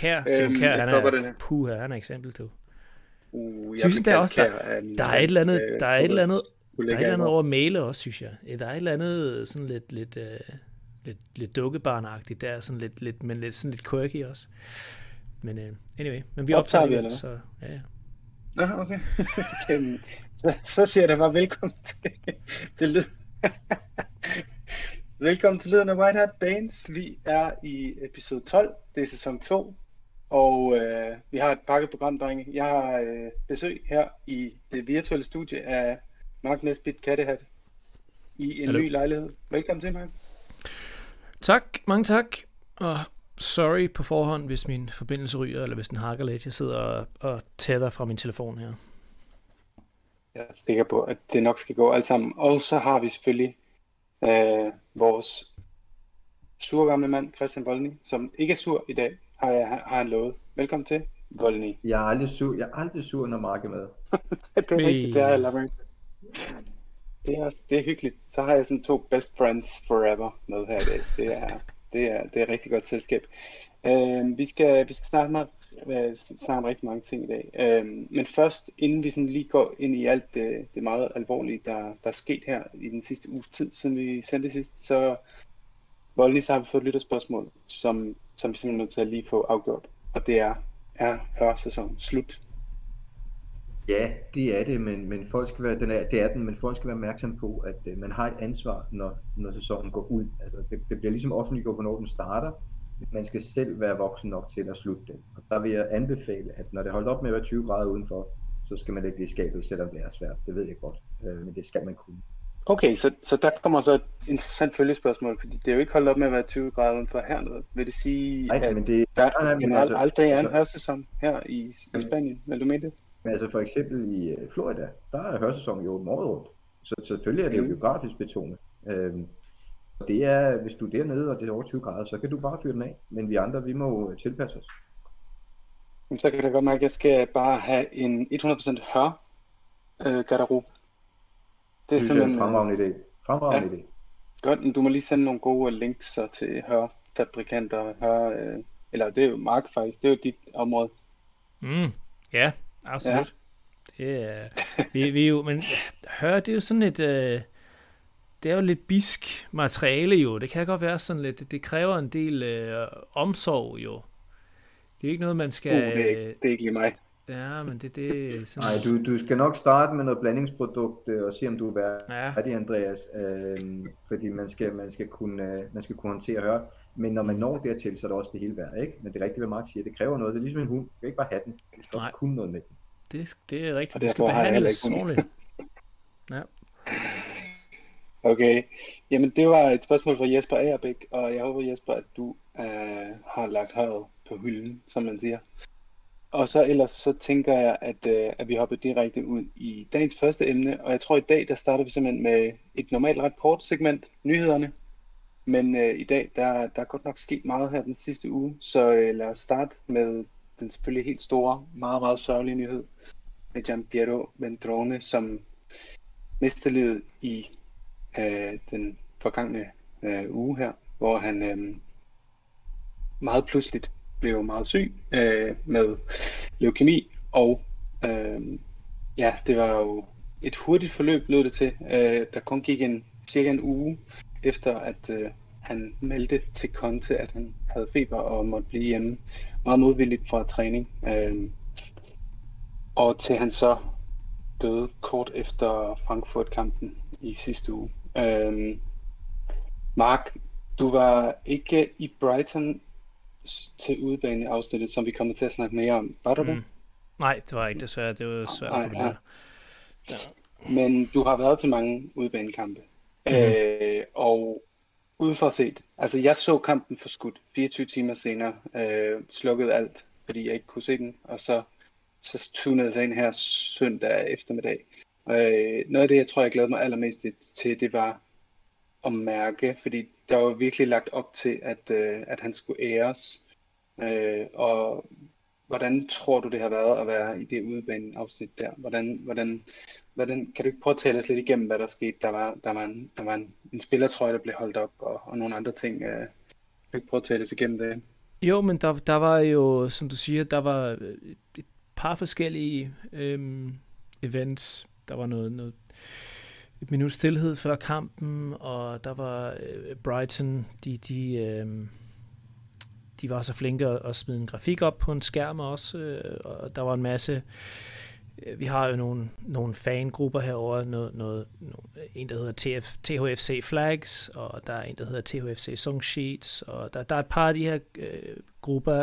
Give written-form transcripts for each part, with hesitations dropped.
Simon Kjær, han er eksempel til. Synes der også, der er et eller andet, over male også, synes jeg. Der er et eller andet sådan lidt dukkebarnagtigt der, sådan lidt, men lidt sådan lidt quirky også. Men anyway, men vi optager det, så ja. Nå, okay. Så siger det bare velkommen til lyd. Velkommen til lyden af White Hat Dance. Vi er i episode 12, det er sæson 2, og vi har et pakket program, drenge. Jeg har besøg her i det virtuelle studie af Mark Nesbitt Kattehat i en ny lejlighed. Velkommen til, Mark. Tak, mange tak. Og sorry på forhånd, hvis min forbindelse ryger, eller hvis den hakker lidt. Jeg sidder og tætter fra min telefon her. Jeg er sikker på, at det nok skal gå alt sammen. Og så har vi selvfølgelig vores sure gamle mand, Christian Voldning, som ikke er sur i dag, har han lovet. Velkommen til, Voldning. Jeg er aldrig sur, når Mark er med. Det er rigtigt, det er jeg. Det er hyggeligt. Så har jeg sådan to best friends forever med her i dag. Det er rigtig godt selskab. Vi skal snakke om rigtig mange ting i dag. Men først, inden vi sådan lige går ind i alt det meget alvorlige, der er sket her i den sidste uges tid, siden vi sendte sidst, så har vi fået et lytterspørgsmål, som vi simpelthen er nødt til at lige få afgjort. Og det er hørsæsonen slut? Ja, det er det, men folk skal være, men folk skal være opmærksom på, at man har et ansvar, når sæsonen går ud. Altså, det bliver ligesom offentliggjort, hvornår den starter. Man skal selv være voksen nok til at slutte den. Og der vil jeg anbefale, at når det holder op med at være 20 grader udenfor, så skal man lægge det i skabet, selvom det er svært. Det ved jeg godt, men det skal man kunne. Okay, så der kommer så et interessant følgespørgsmål, fordi det er jo ikke holdt op med at være 20 grader udenfor hernede. Vil det sige, at der aldrig er en hørsæson her i Spanien? Vil du mene det? Men altså for eksempel i Florida, der er hørsæson jo året rundt. Så selvfølgelig er det jo geografisk betonet. Det er, hvis du er dernede, og det er over 20 grader, så kan du bare fyre den af. Men vi andre, vi må tilpasse os. Så kan det godt mærke, at jeg skal bare have en 100% garderobe. Det er simpelthen en fremragende idé. Ja. Godt, men du må lige sende nogle gode links så til hørfabrikanter. Eller det er jo Mark faktisk, det er jo dit område. Ja, absolut. Ja. Det er, vi jo, men hør, det er jo sådan et... Det er jo lidt bisk materiale jo, det kan godt være sådan lidt, det kræver en del omsorg jo. Det er ikke noget, man skal... Det er ikke lige mig. Ja, men det er sådan... Nej, du skal nok starte med noget blandingsprodukt og se, om du er værdig, Andreas. Fordi man skal kunne håndtere og høre. Men når man når dertil, så er det også det hele værd, ikke? Men det er rigtigt, hvad Mark siger, det kræver noget. Det er ligesom en hund, du kan ikke bare have den. Du skal også kunne noget med den. Det er rigtigt, og det skal behandles ordentligt. Ja. Okay, jamen det var et spørgsmål fra Jesper Agerbæk, og jeg håber, Jesper, at du har lagt høret på hylden, som man siger. Og så ellers så tænker jeg, at vi hopper direkte ud i dagens første emne, og jeg tror i dag, der starter vi simpelthen med et normalt ret kort segment, nyhederne. Men i dag, der er godt nok sket meget her den sidste uge, så lad os starte med den selvfølgelig helt store, meget, meget sørgelige nyhed med Gian Piero Ventrone, som mistede livet i den forgangne uge her, hvor han meget pludseligt blev meget syg med leukemi, og det var jo et hurtigt forløb, lød det til. Der kun gik cirka en uge efter, at han meldte til Conte, at han havde feber og måtte blive hjemme meget modvilligt fra træning, og til han så døde kort efter Frankfurt-kampen i sidste uge. Mark, du var ikke i Brighton til udebaneafsnittet, som vi kommer til at snakke mere om. Var du det? Nej, det var ikke desværre. Det var svært for mig. Ja. Men du har været til mange udebanekampe. Og udefra set, altså jeg så kampen forskudt 24 timer senere, slukkede alt, fordi jeg ikke kunne se den, og så tunede jeg ind her søndag eftermiddag. Noget af det, jeg tror, jeg glæder mig allermest til, det var at mærke, fordi der var virkelig lagt op til, at han skulle æres. Og hvordan tror du, det har været at være i det udebaneafsnit der? Hvordan kan du ikke prøve at tale os lidt igennem, hvad der skete? Der var en spillertrøje, der blev holdt op, og nogle andre ting. Kan du ikke prøve at tale os igennem det? Jo, men der var jo, som du siger, der var et par forskellige events. Der var noget et minut stillhed før kampen, og der var Brighton, de var så flinke at smide en grafik op på en skærm også, og der var en masse. Vi har jo nogle fangrupper herovre, en der hedder THFC Flags, og der er en der hedder THFC Songsheets, og der er et par af de her grupper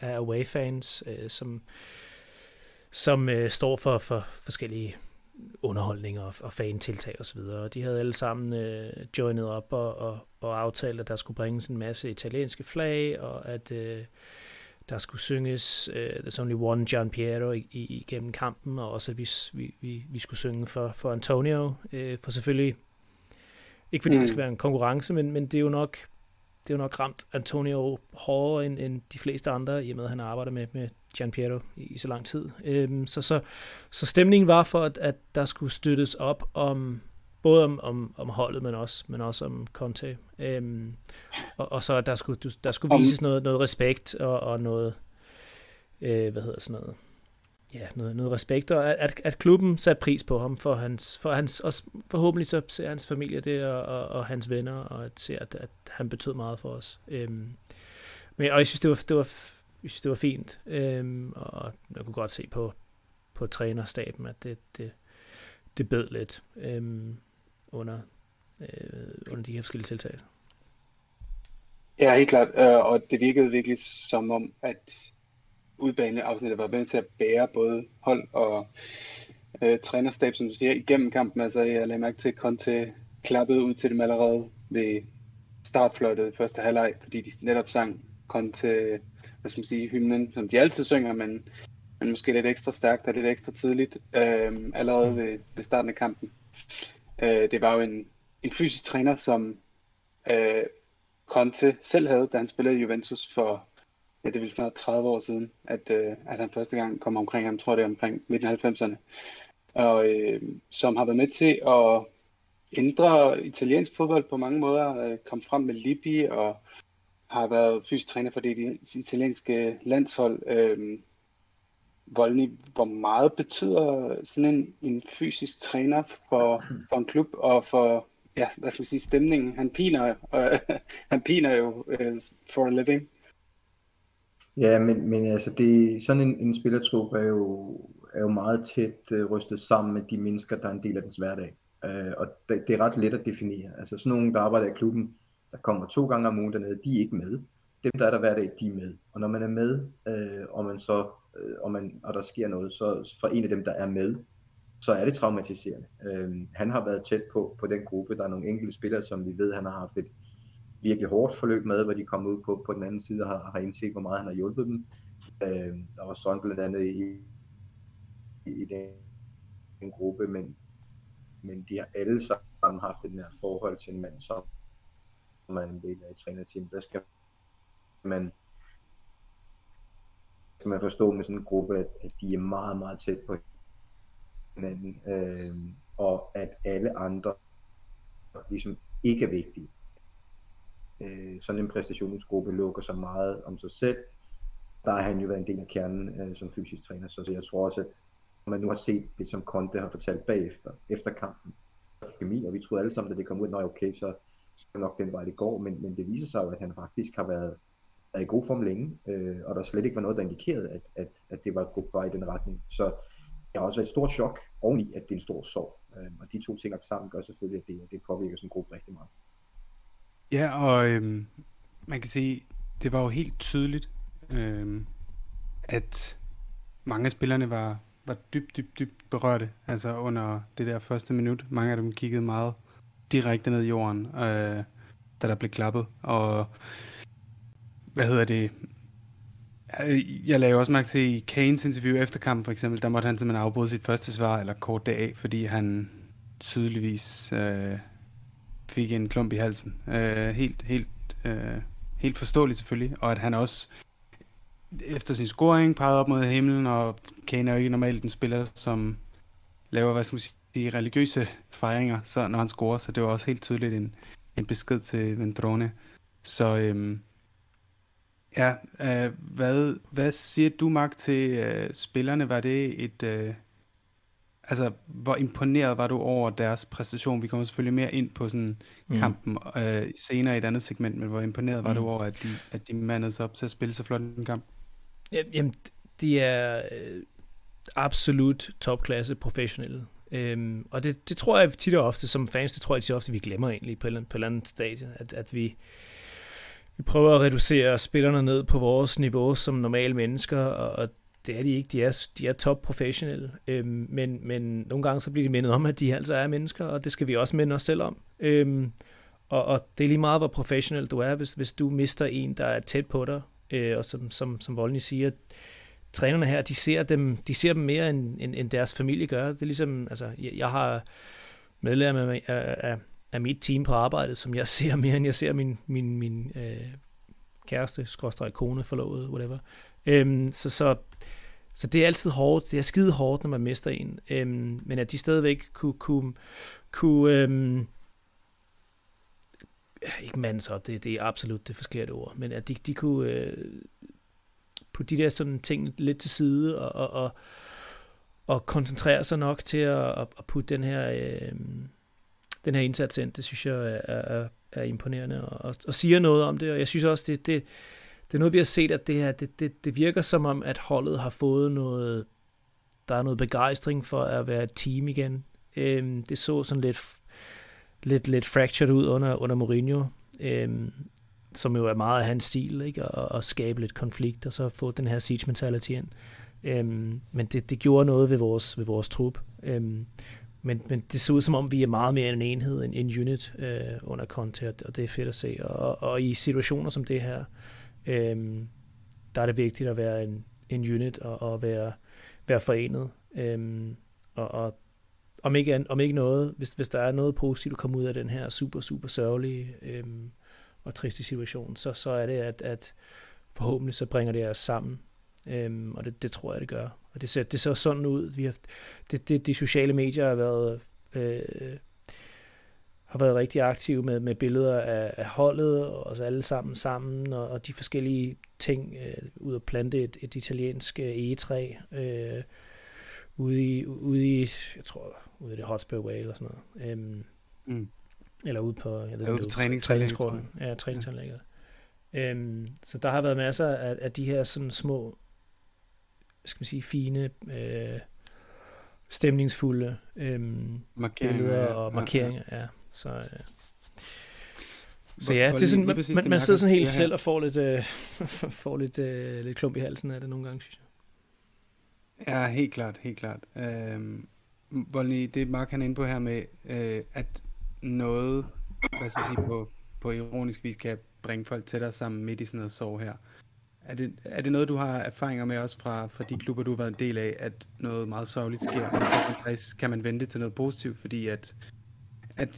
af away-fans, som står for forskellige underholdninger og fan-tiltag osv. Og de havde alle sammen joinet op og aftalt, at der skulle bringes en masse italienske flag, og at der skulle synges There's Only One Gian Piero igennem kampen, og også at vi skulle synge for Antonio, for selvfølgelig ikke fordi det skal være en konkurrence, men det er jo nok ramt Antonio hårdere end de fleste andre, i og med at han arbejder med Gian Piero i så lang tid. Så stemningen var for, at der skulle støttes op om både om holdet, men også om Conte. Og så at der skulle vises noget respekt og noget noget respekt, og at klubben satte pris på ham for hans og forhåbentlig så ser hans familie det og hans venner, og ser at han betød meget for os. Men jeg synes det var fint. Og jeg kunne godt se på trænerstaben, at det bed lidt under de her forskellige tiltag. Ja, helt klart. Og det virkede virkelig som om, at udbaneafsnittet var med til at bære både hold og trænerstab, som du siger, igennem kampen. Altså, jeg lagde mærke til, at Conte klappede ud til dem allerede ved startfløjtet i første halvleg, fordi de netop sang Conte, hvad skal man sige, hymnen, som de altid synger, men måske lidt ekstra stærkt og lidt ekstra tidligt, allerede ved starten af kampen. Det var jo en fysisk træner, som Conte selv havde, da han spillede i Juventus for, ja, det ville snart 30 år siden, at han første gang kom omkring ham, tror det er omkring midten af 90'erne, og som har været med til at ændre italiensk fodbold på mange måder, kom frem med Lippi og har været fysisk træner for det italienske landshold. Voldning, hvor meget betyder sådan en fysisk træner for en klub og for, ja, hvad skal man sige, stemningen? Han piner jo for a living. Ja, men altså det, sådan en spillertrup er jo meget tæt rystet sammen med de mennesker, der er en del af dens hverdag. Og det er ret let at definere. Altså sådan nogen, der arbejder i klubben, der kommer 2 gange om ugen dernede, de er ikke med. Dem, der er der hver dag, de er med. Og når man er med, og der sker noget, så for en af dem, der er med, så er det traumatiserende. Han har været tæt på den gruppe. Der er nogle enkelte spillere, som vi ved, han har haft et virkelig hårdt forløb med, hvor de kommer ud på den anden side og har indset, hvor meget han har hjulpet dem. Der var sådan blandt andet i den gruppe, men de har alle sammen haft den her forhold til en mand, som man er en del af i trænerteam. Hvad skal man forstå med sådan en gruppe, at de er meget, meget tæt på hinanden, og at alle andre ligesom ikke er vigtige. Sådan en præstationsgruppe lukker så meget om sig selv. Der har han jo været en del af kernen som fysisk træner, så jeg tror også, at man nu har set det, som Conte har fortalt bagefter, efter kampen. Og vi troede alle sammen, at det kom ud, at okay, så skal nok den vej det går, men det viser sig jo, at han faktisk har været i god form længe, og der slet ikke var noget, der indikerede, at det var god vej i den retning. Så det har også været et stort chok oveni, at det er en stor sorg, og de 2 ting sammen gør selvfølgelig, at det påvirker sådan en gruppe rigtig meget. Ja, og man kan sige, det var jo helt tydeligt, at mange af spillerne var dybt berørte, altså under det der første minut. Mange af dem kiggede meget direkte ned i jorden, da der blev klappet, og jeg lagde også mærke til i Kanes interview efter kampen for eksempel, der måtte han simpelthen afbryde sit første svar, eller kort deraf, fordi han tydeligvis fik en klump i halsen. Helt forståeligt selvfølgelig, og at han også efter sin scoring pegede op mod himlen, og Kane er jo ikke normalt en spiller, som laver, hvad skal man sige, religiøse fejringer, så når han scorer, så det var også helt tydeligt en besked til Ventrone. Så Ja, hvad siger du, Mark, til spillerne? Var det et... altså, hvor imponeret var du over deres præstation? Vi kommer selvfølgelig mere ind på sådan kampen senere i et andet segment, men hvor imponeret var du over, at de mandede sig op til at spille så flot en kamp? Jamen, de er absolut topklasse professionelle. Og det tror jeg tit og ofte, som fans, det tror jeg tit og ofte, vi glemmer egentlig på et eller andet stadie, at vi prøver at reducere spillerne ned på vores niveau som normale mennesker, og det er de ikke. De er top professionelle, men nogle gange så bliver de mindet om, at de altså er mennesker, og det skal vi også minde os selv om. Og det er lige meget, hvor professionel du er, hvis du mister en, der er tæt på dig, og som Voldning siger, trænerne her, de ser dem mere, end deres familie gør. Det er ligesom, altså, jeg har medlemmer af mit team på arbejdet, som jeg ser mere, end jeg ser min kæreste, skråstreg kone, forlovede, whatever. Så det er altid hårdt. Det er skide hårdt, når man mister en. Men at de stadigvæk kunne ikke mande sig op, det er absolut det forkerte ord, men at de kunne putte de der sådan ting lidt til side og koncentrere sig nok til at putte den her indsats ind, det synes jeg er imponerende og siger noget om det, og jeg synes også, det er noget, vi har set, at det her, det virker som om, at holdet har fået noget, der er noget begejstring for at være et team igen. Det så sådan lidt fractured ud under Mourinho, som jo er meget af hans stil, ikke? Og skabe lidt konflikt, og så få den her siege mentality ind. Men det gjorde noget ved vores trup. Men det så ud, som om vi er meget mere en enhed, en unit under Conte, og det er fedt at se. Og i situationer som det her, der er det vigtigt at være en unit og være forenet. Og om ikke noget, hvis der er noget positivt at komme ud af den her super, super sørgelige og triste situation, så er det, at forhåbentlig så bringer det os sammen. Og det tror jeg, det gør. Og det ser sådan ud. De sociale medier har været... har været rigtig aktive med billeder af holdet, og os alle sammen, og de forskellige ting, ud at plante et italiensk egetræ, ude i, jeg tror, ude i det Højbjerg eller sådan noget. Eller ude på, jeg ved ikke, træningsgrunden. Ja, træningsanlægget. Så der har været masser af de her sådan små, skal man sige, fine... stemningsfulde billeder og markeringer. Ja. Så ja, det er sådan, man sidder sådan helt selv og får lidt klump i halsen af det nogle gange, synes jeg. Ja, helt klart. Voldning, det Mark, han er inde på her med, at noget, hvad skal man sige, på ironisk vis kan bringe folk tættere sammen midt i sådan noget sorg her. Er det noget, du har erfaringer med også fra de klubber, du har været en del af, at noget meget sørgeligt sker, men så kan man vente til noget positivt, fordi at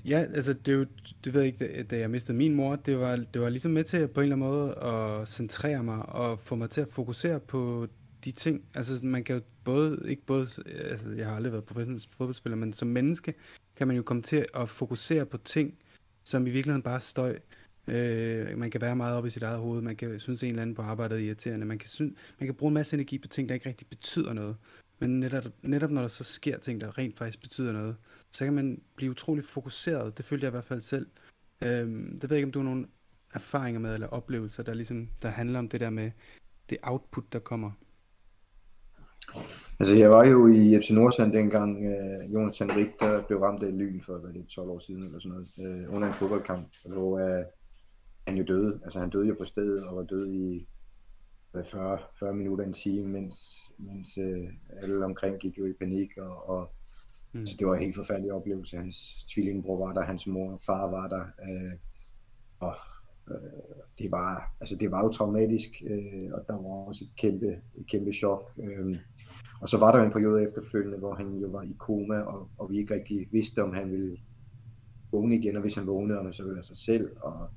ja, altså det er jo, du ved ikke, da jeg mistede min mor, det var ligesom med til på en eller anden måde at centrere mig og få mig til at fokusere på de ting. Altså man kan jo ikke altså jeg har aldrig været professionel fodboldspiller, men som menneske kan man jo komme til at fokusere på ting, som i virkeligheden bare støj. Man kan være meget oppe i sit eget hoved, man kan synes en eller anden på arbejdet irriterende, man kan bruge en masse energi på ting, der ikke rigtig betyder noget, men netop når der så sker ting, der rent faktisk betyder noget, så kan man blive utrolig fokuseret. Det følte jeg i hvert fald selv. Det ved jeg ikke, om du har nogle erfaringer med eller oplevelser, der ligesom der handler om det der med det output, der kommer. Altså jeg var jo i FC Nordsjælland dengang Jonathan Richter blev ramt af lyn for 12 år siden eller sådan noget, under en fodboldkamp, hvor han jo døde. Altså han døde jo på stedet og var død i 40 minutter, en time, mens alle omkring gik jo i panik, og altså, det var en helt forfærdelig oplevelse. Hans tvillingbror var der, hans mor og far var der, det var jo traumatisk, og der var også et kæmpe chok. Og så var der en periode efterfølgende, hvor han jo var i koma, og vi ikke rigtig vidste, om han ville vågne igen, og hvis han vågnede, om han så ville være sig selv. Og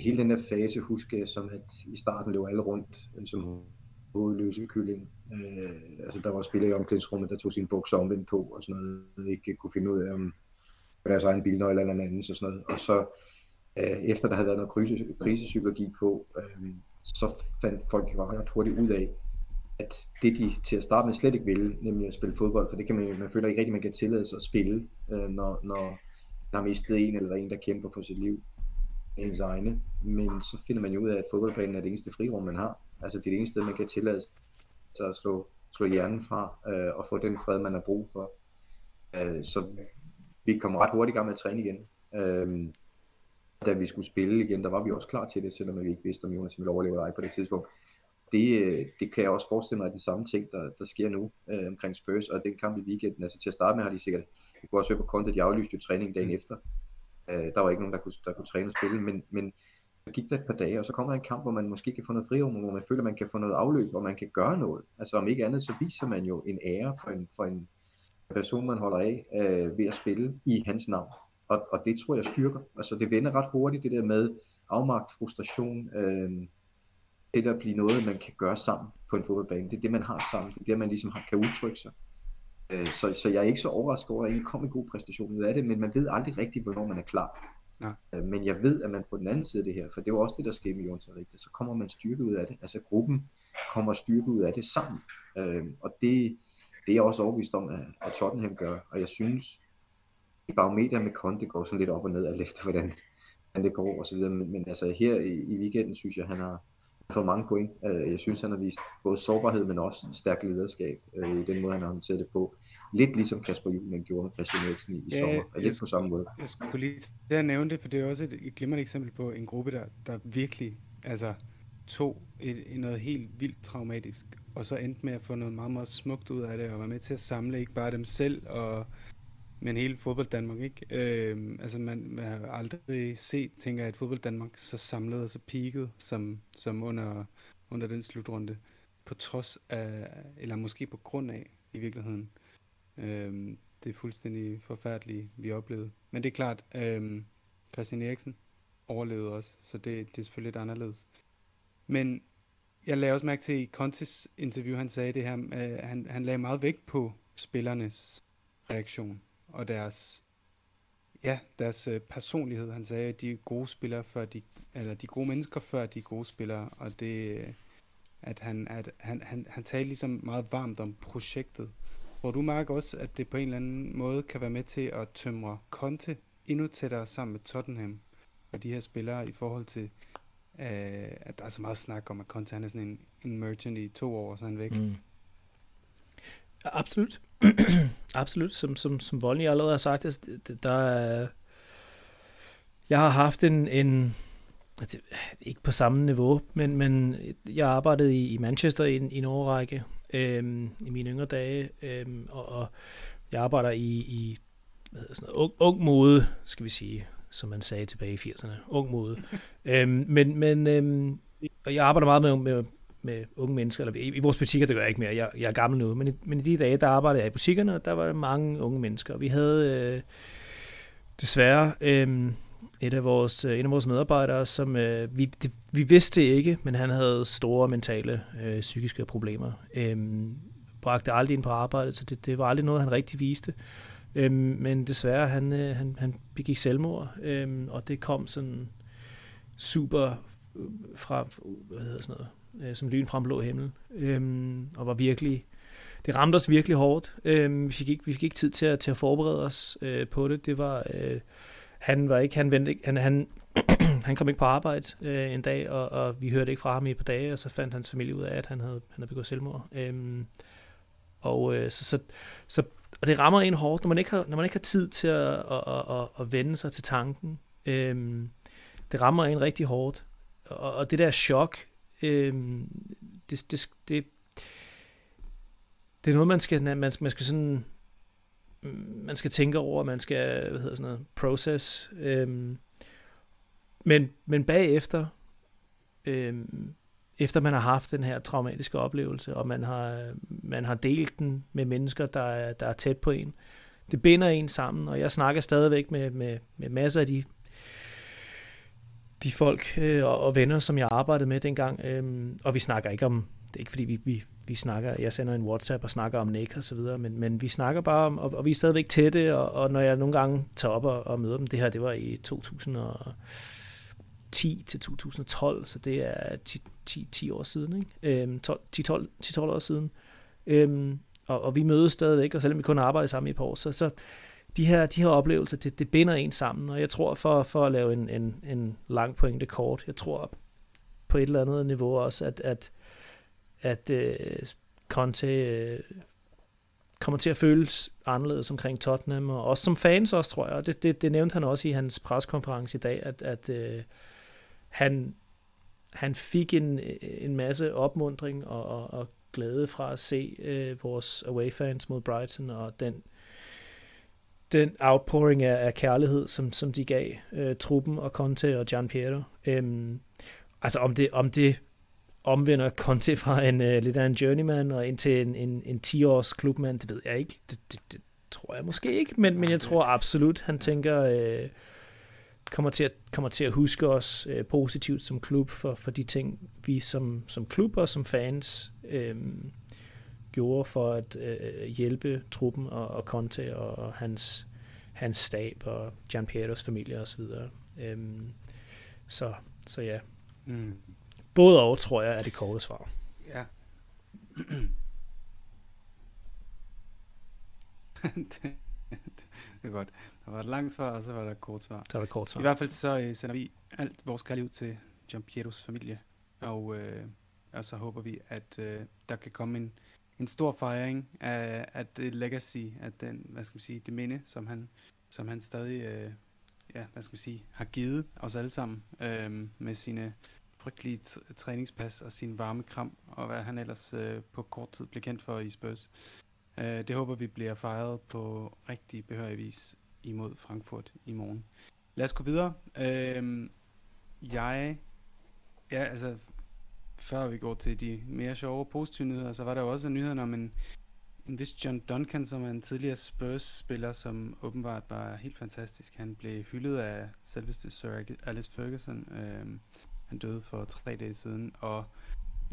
hele den der fase husker jeg som, at i starten løb alle rundt som hovedløse kylling. Altså der var spillere i omklædningsrummet, der tog sine bukser omvendt på og sådan noget, ikke kunne finde ud af, om deres egen bilnøgle eller andet og sådan noget. Og så efter der havde været noget krisepsykologi på, så fandt folk jo ret hurtigt ud af, at det de til at starte med slet ikke ville, nemlig at spille fodbold, for det kan man føler ikke rigtig, man kan tillade sig at spille, når man har mistet en eller en, der kæmper for sit liv, ens egne. Men så finder man jo ud af, at fodboldbanen er det eneste frirum, man har. Altså det er det eneste sted, man kan tillade sig at slå hjernen fra og få den fred, man har brug for. Så vi kom ret hurtigt i gang med at træne igen. Da vi skulle spille igen, der var vi også klar til det, selvom vi ikke vidste, om Jonas ville overleve eller ej på det tidspunkt. Det kan jeg også forestille mig, at den samme ting, der sker nu omkring Spurs, og den kamp i weekenden, altså til at starte med har de sikkert, vi kunne også høre på Conte, de aflyste jo træningen dagen efter. Der var ikke nogen, der kunne træne og spille, men så gik der et par dage, og så kom der en kamp, hvor man måske kan få noget frirum, hvor man føler, man kan få noget afløb, hvor man kan gøre noget. Altså om ikke andet, så viser man jo en ære for en person, man holder af ved at spille i hans navn. Og det tror jeg styrker. Altså det vender ret hurtigt, det der med afmagt, frustration, det der bliver noget, man kan gøre sammen på en fodboldbane. Det er det, man har sammen. Det er det, man ligesom kan udtrykke sig. Så jeg er ikke så overrasket over, at egentlig kom en god præstation ud af det, men man ved aldrig rigtigt, hvornår man er klar. Ja. Men jeg ved, at man på den anden side af det her, for det var også det, der skete med Jonathan Richter, så kommer man styrket ud af det. Altså gruppen kommer styrket ud af det sammen. Og det er jeg også overbevist om, at Tottenham gør. Og jeg synes, i barometer med Conte går sådan lidt op og ned, alt efter hvordan det går og så videre. Men altså her i weekenden, synes jeg, han har for mange point. Jeg synes, han har vist både sårbarhed, men også stærk lederskab i den måde, han har håndteret det på. Lidt ligesom Kasper Juhl gjorde med Christian Nielsen i sommer, og lidt på samme måde. Jeg skulle lige til at nævne det, for det er også et glimrende eksempel på en gruppe, der virkelig altså, tog noget helt vildt traumatisk, og så endte med at få noget meget, meget smukt ud af det, og var med til at samle ikke bare dem selv, men hele fodbold Danmark, ikke? Altså man har aldrig set, tænker jeg, at fodbold Danmark så samlet og så peaked, som under den slutrunde, på trods af, eller måske på grund af, i virkeligheden. Det er fuldstændig forfærdeligt, vi oplevede. Men det er klart, Christian Eriksen overlevede også, så det er selvfølgelig lidt anderledes. Men jeg lagde også mærke til i Contes interview, han sagde det her, han lagde meget vægt på spillernes reaktion og deres personlighed. Han sagde, at de er gode spillere, de er gode mennesker, før de er gode spillere, og det at han talte ligesom meget varmt om projektet. Hvor du mærker også, at det på en eller anden måde kan være med til at tømre Conte endnu tættere sammen med Tottenham og de her spillere i forhold til, at der er så meget snak om, at Conte han er sådan en merchant i 2 år, så han væk. Mm. Absolut. Absolut. Som Voldning allerede har sagt, jeg har haft en ikke på samme niveau, men jeg arbejdede i Manchester i en årrække i mine yngre dage, og jeg arbejder i sådan ung mode, skal vi sige, som man sagde tilbage i 80'erne. Ung mode. Og jeg arbejder meget med unge mennesker, eller i vores butikker, det gør jeg ikke mere, jeg er gammel nu, men i de dage, der arbejdede jeg i butikkerne, og der var mange unge mennesker, og vi havde desværre en af vores medarbejdere, som vi vidste ikke, men han havde store mentale psykiske problemer. Bragte aldrig ind på arbejde, så det var aldrig noget, han rigtig viste. Men desværre, han begik selvmord, og det kom sådan super fra, som lyn fra en blå himmel, og var virkelig, det ramte os virkelig hårdt. Vi fik ikke tid til at forberede os på det. Det var han kom ikke på arbejde en dag, og vi hørte ikke fra ham i et par dage, og så fandt hans familie ud af, at han havde begået selvmord. Og det rammer en hårdt, når man ikke har tid til at vende sig til tanken. Det rammer en rigtig hårdt, og det der chok, det er noget, man skal sådan, man skal tænke over, man skal process, men bagefter, efter man har haft den her traumatiske oplevelse, og man har delt den med mennesker, der er tæt på en, det binder en sammen, og jeg snakker stadigvæk med masser af de folk og venner, som jeg arbejdede med dengang, og vi snakker ikke om, det er ikke fordi vi snakker, jeg sender en WhatsApp og snakker om Nick og så videre, men vi snakker bare om, og vi er stadigvæk tætte, og når jeg nogle gange tager op og møder dem, det her, det var i 2010 2010 til 2012, så det er 10 år siden, ikke? 10-12 år siden. Og vi mødes stadigvæk, og selvom vi kun har arbejdet sammen i et par år, så de her oplevelser, det binder en sammen, og jeg tror, for at lave en lang pointe kort, jeg tror på et eller andet niveau også, at Conte kommer til at føles anderledes omkring Tottenham, og også som fans også, tror jeg, og det nævnte han også i hans preskonference i dag, at han fik en masse opmuntring og glæde fra at se vores away-fans mod Brighton, og den outpouring af kærlighed, som de gav truppen og Conte og Gian Piero. Altså om det omvender Conte fra lidt af en journeyman og ind til en 10-års klubmand, det ved jeg ikke. Det tror jeg måske ikke, men jeg tror absolut, han tænker, kommer til at huske os positivt som klub for de ting, vi som klub og som fans gjorde for at hjælpe truppen og Conte og hans stab og Gian Pieros familie osv. Så ja. Mm. Både og, tror jeg, er det korte svar. Ja. Det er godt. Der var et langt svar, og så var der et kort svar. Så var der et kort svar. I hvert fald så sender vi alt vores kærlighed ud til Gian Pieros familie, og så håber vi, at der kan komme en stor fejring af det legacy, af den, hvad skal man sige, det minde, som han stadig, hvad skal man sige, har givet os alle sammen med sine frygtelige træningspas og sin varme kram, og hvad han ellers på kort tid blev kendt for i Spurs. Det håber vi bliver fejret på rigtig behørig vis imod Frankfurt i morgen. Lad os gå videre. Før vi går til de mere sjove positive nyheder, så var der også en nyhed om en vis John Duncan, som er en tidligere Spurs-spiller, som åbenbart var helt fantastisk. Han blev hyldet af selveste Sir Alex Ferguson. Han døde for 3 dage siden, og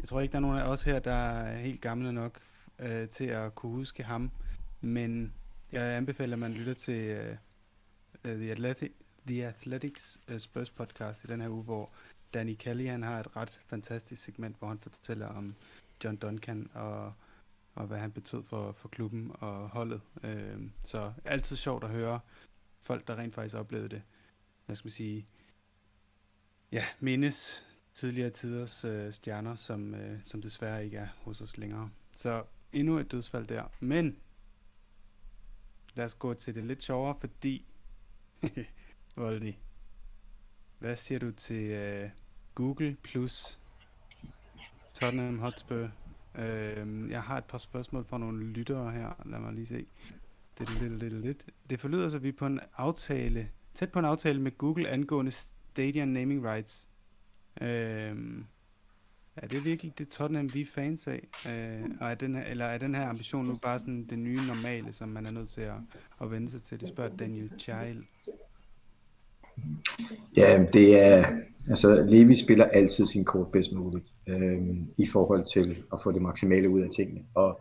jeg tror ikke, der er nogen af os her, der er helt gamle nok til at kunne huske ham. Men jeg anbefaler, at man lytter til The Athletics Spurs podcast i den her uge, hvor Danny Kelly, han har et ret fantastisk segment, hvor han fortæller om John Duncan og hvad han betød for klubben og holdet. Så altid sjovt at høre folk, der rent faktisk oplevede det. Hvad skal man sige? Ja, mindes tidligere tiders stjerner, som desværre ikke er hos os længere. Så endnu et dødsfald der. Men lad os gå til det lidt sjovere, fordi Voldi, hvad siger du til Google plus Tottenham Hotspur? Jeg har et par spørgsmål fra nogle lyttere her. Lad mig lige se. Det forlyder så, at vi er på en aftale, tæt på en aftale med Google angående stadion naming rights. Er det virkelig det Tottenham, vi er fans af? Og er den her ambition nu bare sådan det nye normale, som man er nødt til at vende sig til? Det spørger Daniel Child. Ja, det er, altså Levi spiller altid sin kort bedst muligt i forhold til at få det maksimale ud af tingene, og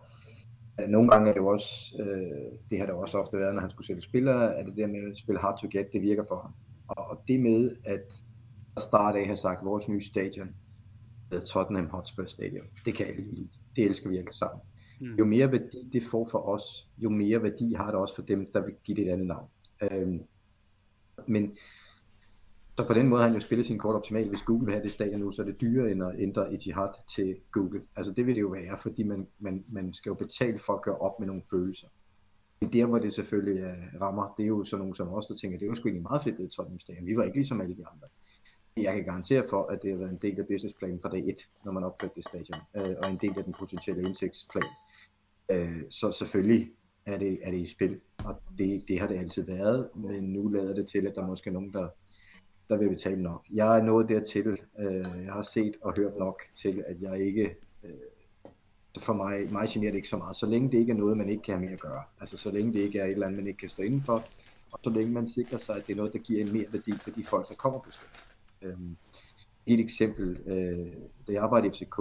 nogle gange er det jo også, det har der også ofte været, når han skulle sælge spillere, at det der med at spille hard to get, det virker for ham, og det med at starte af har sagt, vores nye stadion, Tottenham Hotspur Stadion, det kan alle lide, det elsker vi alle sammen. Jo mere værdi det får for os, jo mere værdi har det også for dem, der vil give det et andet navn. Men så på den måde har han jo spillet sin kort optimalt. Hvis Google vil have det stadion nu, så er det dyrere end at ændre Etihad til Google. Altså det vil det jo være, fordi man skal jo betale for at gøre op med nogle følelser. Men der hvor det selvfølgelig rammer, det er jo sådan nogle som os, der tænker, det er jo sgu egentlig meget fedt, det Tottenham Stadion. Vi var ikke ligesom alle de andre. Jeg kan garantere for, at det har været en del af businessplanen fra dag 1, når man opførte det stadion, og en del af den potentielle indtægtsplan. Så selvfølgelig er det i spil, og det har det altid været, men nu lader det til, at der måske er nogen, der vil betale nok. Jeg er nået dertil, jeg har set og hørt nok til, at jeg ikke, for mig generer det ikke så meget, så længe det ikke er noget, man ikke kan have mere at gøre, altså så længe det ikke er et eller andet, man ikke kan stå indenfor, og så længe man sikrer sig, at det er noget, der giver en mere værdi for de folk, der kommer på stedet. Et eksempel, da jeg arbejdede i FCK,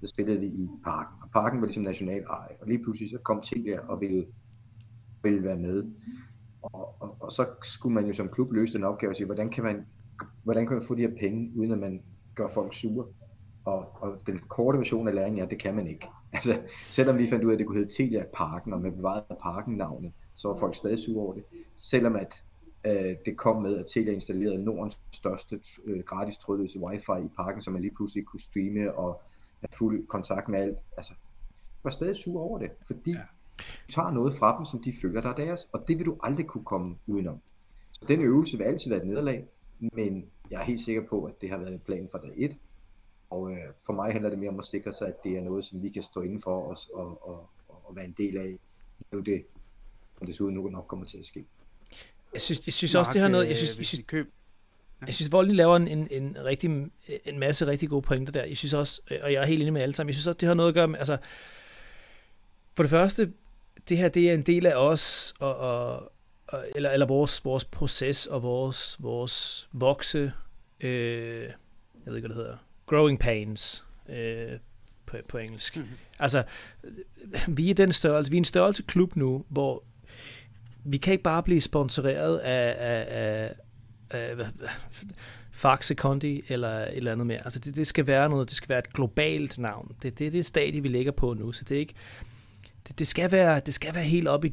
så spillede vi i Parken, og Parken var ligesom nationaleje, og lige pludselig så kom Telia og ville være med, og så skulle man jo som klub løse den opgave og sige, hvordan kan man hvordan kan man få de her penge, uden at man gør folk sure? Og den korte version af læringen er, at det kan man ikke. Altså, selvom vi fandt ud af, at det kunne hedde Telia Parken, og man bevarede Parken-navnet, så var folk stadig sure over det. Selvom at det kom med, at Telia installerede Nordens største gratis trådløse wifi i parken, så man lige pludselig kunne streame og have fuld kontakt med alt. Altså, var stadig sure over det, fordi du tager noget fra dem, som de føler, der er deres, og det vil du aldrig kunne komme udenom. Så den øvelse vil altid være et nederlag, men jeg er helt sikker på, at det har været en plan fra dag 1. Og for mig handler det mere om at sikre sig, at det er noget, som vi kan stå inden for os og være en del af. Nu det, og desuden nu nok kommer til at ske. Jeg synes også, Mark, det har noget... Jeg synes Voldning laver en masse rigtig gode pointer der. Jeg synes også, og jeg er helt enig med alle sammen, jeg synes også, det har noget at gøre med... Altså, for det første, det her, det er en del af os, eller vores proces og vores vokse... jeg ved ikke, hvad det hedder... Growing pains på engelsk. Mm-hmm. Altså, vi er den størrelse. Vi er en størrelse klub nu, hvor vi kan ikke bare blive sponsoreret af Faxe Kondi eller et eller andet mere. Altså, det skal være noget. Det skal være et globalt navn. Det er det stadie, vi ligger på nu. Så det er ikke. Det skal være helt op i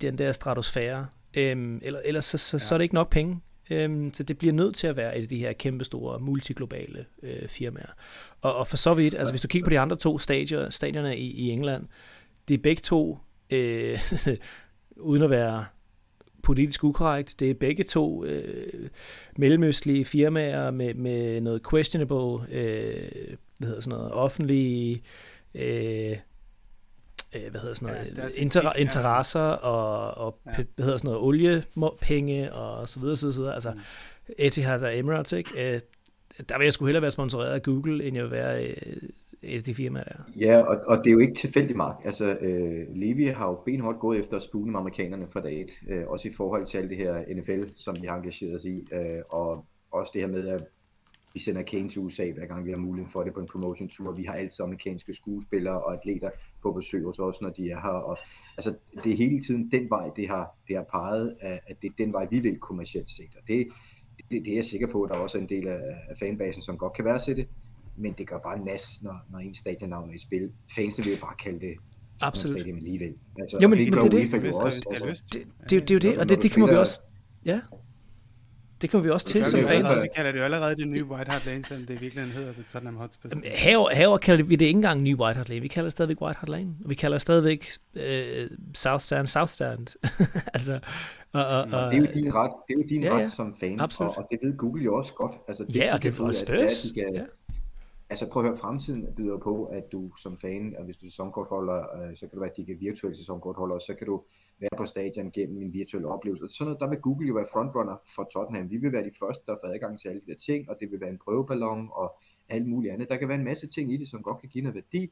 den der stratosfære. Ellers er det ikke nok penge. Så det bliver nødt til at være et af de her kæmpestore multiglobale firmaer. Og for så vidt, altså hvis du kigger på de andre to stadierne i England, det er begge to, uden at være politisk ukorrekt, det er begge to mellemøstlige firmaer med noget questionable, offentlige... interesser og oliepenge og så videre. Altså Etihad og Emirates, ikke? Der vil jeg sgu hellere være sponsoreret af Google, end jeg vil være et af de firmaer der. Ja, og det er jo ikke tilfældigt, Mark. Altså Levi har jo benhårdt gået efter at spune med amerikanerne fra dag 1, også i forhold til alt det her NFL, som vi har engageret os i, og også det her med, at vi sender Kane til USA, hver gang vi har mulighed for det på en promotion-tur. Vi har altid amerikanske skuespillere og atleter på besøg hos os, når de er her. Og, altså, det er hele tiden den vej, det har peget, at det er den vej, vi vil kommercielt set. Og det er jeg sikker på, at der også er en del af fanbasen, som godt kan være til det. Men det gør bare nas, når en stadionnavn er i spil. Fansene vil jo bare kalde det. Absolut. Stadion alligevel. Altså, jo, men det er jo det, og det kan man jo også... Ja. Det kommer vi også til som fans. Vi kalder det jo allerede det nye White Hat Lane, selvom det i virkeligheden hedder det Tottenham Hotspur. Herover kalder vi det ikke engang nye White Hat Lane. Vi kalder det stadigvæk White Hat Lane. Og vi kalder det stadigvæk South Stand. Altså, det er jo din ret, som fan. Og det ved Google jo også godt. Altså, det, ja, og det er også spøs. Altså prøv at høre, fremtiden byder på, at du som fan, og hvis du er sæsonkortholder, så kan du være digge virtuel sæsonkortholder, og så kan du være på stadion gennem en virtuel oplevelse. Sådan noget, der vil Google jo være frontrunner for Tottenham. Vi vil være de første, der får adgang til alle de der ting, og det vil være en prøveballon og alt muligt andet. Der kan være en masse ting i det, som godt kan give noget værdi.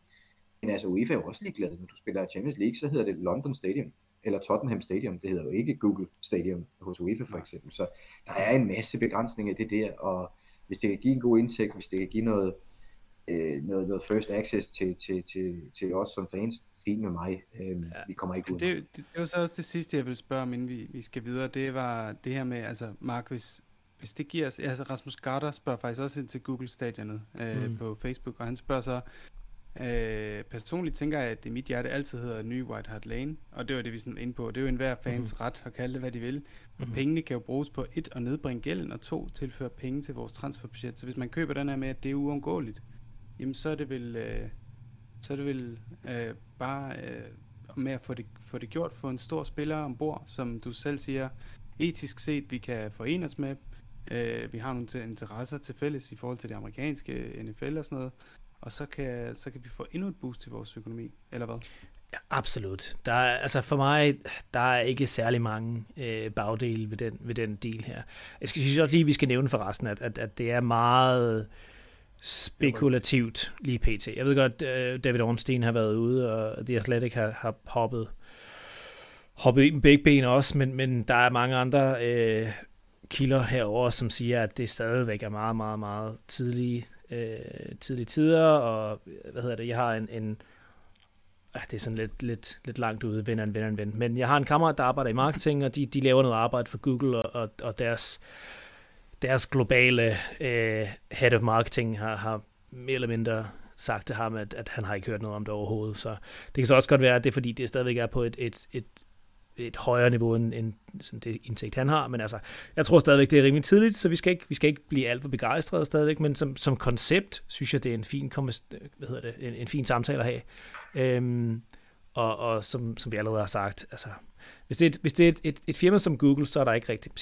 Men altså UEFA er jo også ligeglad. Når du spiller Champions League, så hedder det London Stadium, eller Tottenham Stadium. Det hedder jo ikke Google Stadium hos UEFA for eksempel. Så der er en masse begrænsninger i det der, og hvis det kan give en god indsigt, hvis det kan give noget first access til os som fans, fint med mig. Vi kommer ikke ud. Det var så også det sidste, jeg ville spørge om, inden vi skal videre. Det var det her med, altså Mark, hvis det giver os... Altså Rasmus Garter spørger faktisk også ind til Google-stadionet på Facebook, og han spørger så, personligt tænker jeg, at det mit hjerte altid hedder Nye White Hart Lane, og det var det, vi sådan inde på. Det er jo enhver fans ret at kalde det, hvad de vil. Mm-hmm. Pengene kan jo bruges på 1. at nedbringe gælden, og 2. tilføre penge til vores transferbudget. Så hvis man køber den her med, at det er uundgåeligt, jamen så er det vel... bare med at få det gjort, få en stor spiller ombord, som du selv siger, etisk set, vi kan forene os med. Vi har nogle interesser til fælles i forhold til det amerikanske NFL og sådan noget, og så kan vi få endnu et boost til vores økonomi, eller hvad? Ja, absolut. Der er, altså for mig, der er ikke særlig mange bagdele ved den deal her. Jeg synes også lige, vi skal nævne forresten, at det er meget... spekulativt lige pt. Jeg ved godt, David Ornstein har været ude, og The Athletic har hoppet i med begge ben også, men der er mange andre kilder herover, som siger, at det stadigvæk er meget, meget, meget tidlige tider, og jeg har en det er sådan lidt langt ude, vender, men jeg har en kammerat, der arbejder i marketing, og de laver noget arbejde for Google, og deres deres globale head of marketing har mere eller mindre sagt til ham, at han har ikke hørt noget om det overhovedet. Så det kan så også godt være, at det er, fordi det stadigvæk er på et højere niveau end det indsigt, han har. Men altså, jeg tror stadigvæk, det er rimelig tidligt, så vi skal ikke blive alt for begejstrede stadigvæk, men som koncept, synes jeg, det er en fin, en fin samtale at have. Og som vi allerede har sagt, altså, hvis det er et firma som Google, så er der ikke rigtig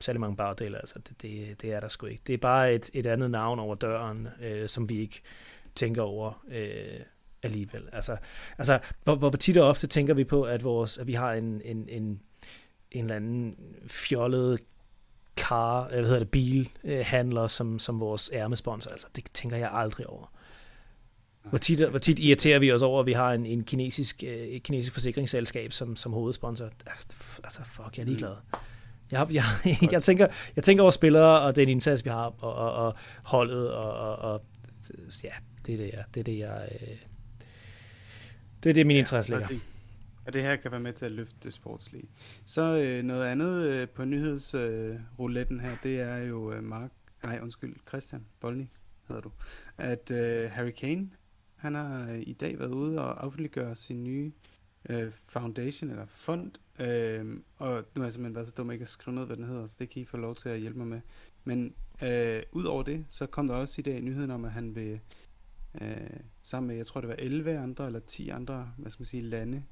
særlig mange bagdele. Altså, det er der sgu ikke. Det er bare et andet navn over døren, som vi ikke tænker over alligevel. Altså hvor tit og ofte tænker vi på, at vi har en eller anden fjollet bilhandler som vores ærmesponsor. Altså, det tænker jeg aldrig over. Hvor tit irriterer vi os over, at vi har et kinesisk forsikringsselskab som hovedsponsor. Altså, fuck, jeg er ligeglad. Jeg tænker over spillere og den indsats, vi har, og holdet, og ja, det er min interesse ligger. Præcis. Og det her kan være med til at løfte sportslige. Så noget andet på nyhedsrouletten her, det er jo Christian Voldning hedder du, at Harry Kane, han har i dag været ude og offentliggøre sin nye foundation eller fond, og nu har jeg simpelthen været så dum ikke at skrive noget, hvad den hedder, så det kan I få lov til at hjælpe mig med. Men ud over det, så kom der også i dag nyheden om, at han vil sammen med, jeg tror det var 11 andre eller 10 andre, hvad skal man sige, lande,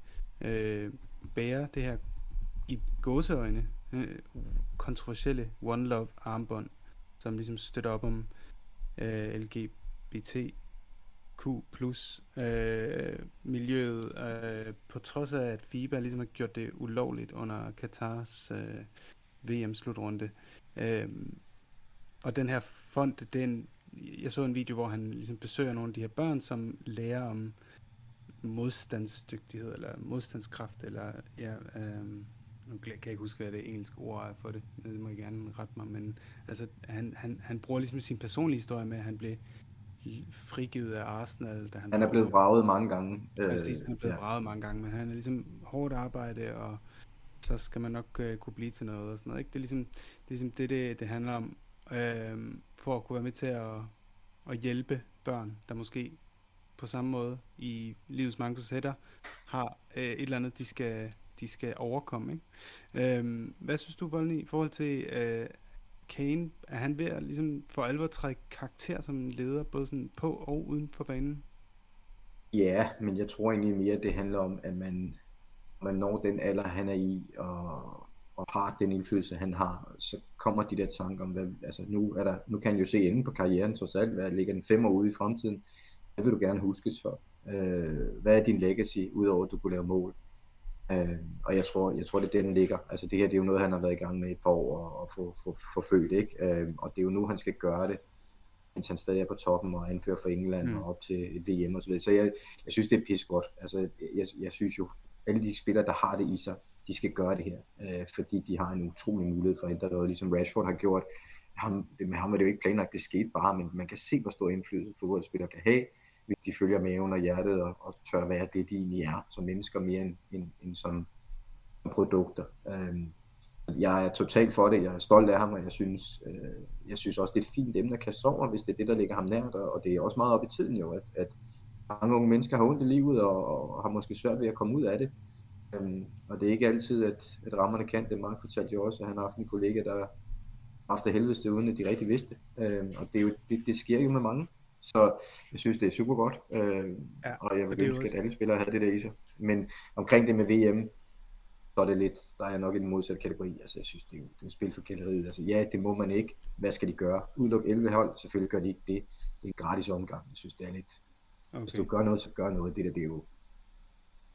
bære det her i gåseøjne kontroversielle One Love armbånd, som ligesom støtter op om LGBTQ+ miljøet, på trods af at FIBA ligesom har gjort det ulovligt under Katars VM-slutrunde. Og den her fond, jeg så en video, hvor han ligesom besøger nogle af de her børn, som lærer om modstandsdygtighed eller modstandskraft, eller ja, nu kan jeg ikke huske, hvad det engelske ord er for det. Det må jeg gerne rette mig, men altså, han bruger ligesom sin personlige historie med, at han blev frigivet af Arsenal. Da han er blevet vraget mange gange. Præcis, han er blevet vraget mange gange, men han er ligesom hårdt arbejde, og så skal man nok kunne blive til noget og sådan noget. Ikke? Det er ligesom det handler om, for at kunne være med til at hjælpe børn, der måske på samme måde i livets mange facetter har et eller andet, de skal overkomme. Ikke? Hvad synes du, Voldning, i forhold til Kane? Er han ved at ligesom for alvor trække karakter som en leder, både sådan på og uden for banen? Ja, men jeg tror egentlig mere, det handler om, at man når den alder, han er i, og har den indflydelse, han har, så kommer de der tanker om, hvad, altså nu kan han jo se enden på karrieren, trods alt, hvad ligger den 5 år ude i fremtiden? Hvad vil du gerne huskes for? Hvad er din legacy, udover at du kunne lave mål? Og jeg tror, det er den ligger. Altså det her, det er jo noget, han har været i gang med et par år og forfølgt, ikke? Og det er jo nu, han skal gøre det, mens han stadig er på toppen og anfører for England og op til et VM og så videre. Så jeg synes, det er pis godt. Altså jeg synes jo, alle de spillere, der har det i sig, de skal gøre det her, fordi de har en utrolig mulighed for at ændre noget, ligesom Rashford har gjort. Med ham er det jo ikke planlagt, det skete bare, men man kan se, hvor stor indflydelse fodboldspillere kan have, hvis de følger maven og hjertet og tør være det, de egentlig er, som mennesker mere end som produkter. Jeg er totalt for det, jeg er stolt af ham, og jeg synes også, det er et fint emne at kaste over, hvis det er det, der ligger ham nært, og det er også meget op i tiden jo, at mange unge mennesker har ondt i livet og har måske svært ved at komme ud af det. Og det er ikke altid, at rammerne kan det. Mark fortalte jo også, at han har haft en kollega, der har haft det helvede, uden at de rigtig vidste. Og det er jo, det sker jo med mange. Så jeg synes, det er super godt. Og jeg vil ønske, at alle spillere havde det der i sig. Men omkring det med VM, så er det lidt, der er nok i den modsatte kategori. Altså jeg synes, det er et spil for galleriet. Altså ja, det må man ikke. Hvad skal de gøre? Udeluk 11 hold? Selvfølgelig gør de ikke det. Det er en gratis omgang. Jeg synes, det er lidt... Okay. Hvis du gør noget, så gør noget. Det der, det er jo...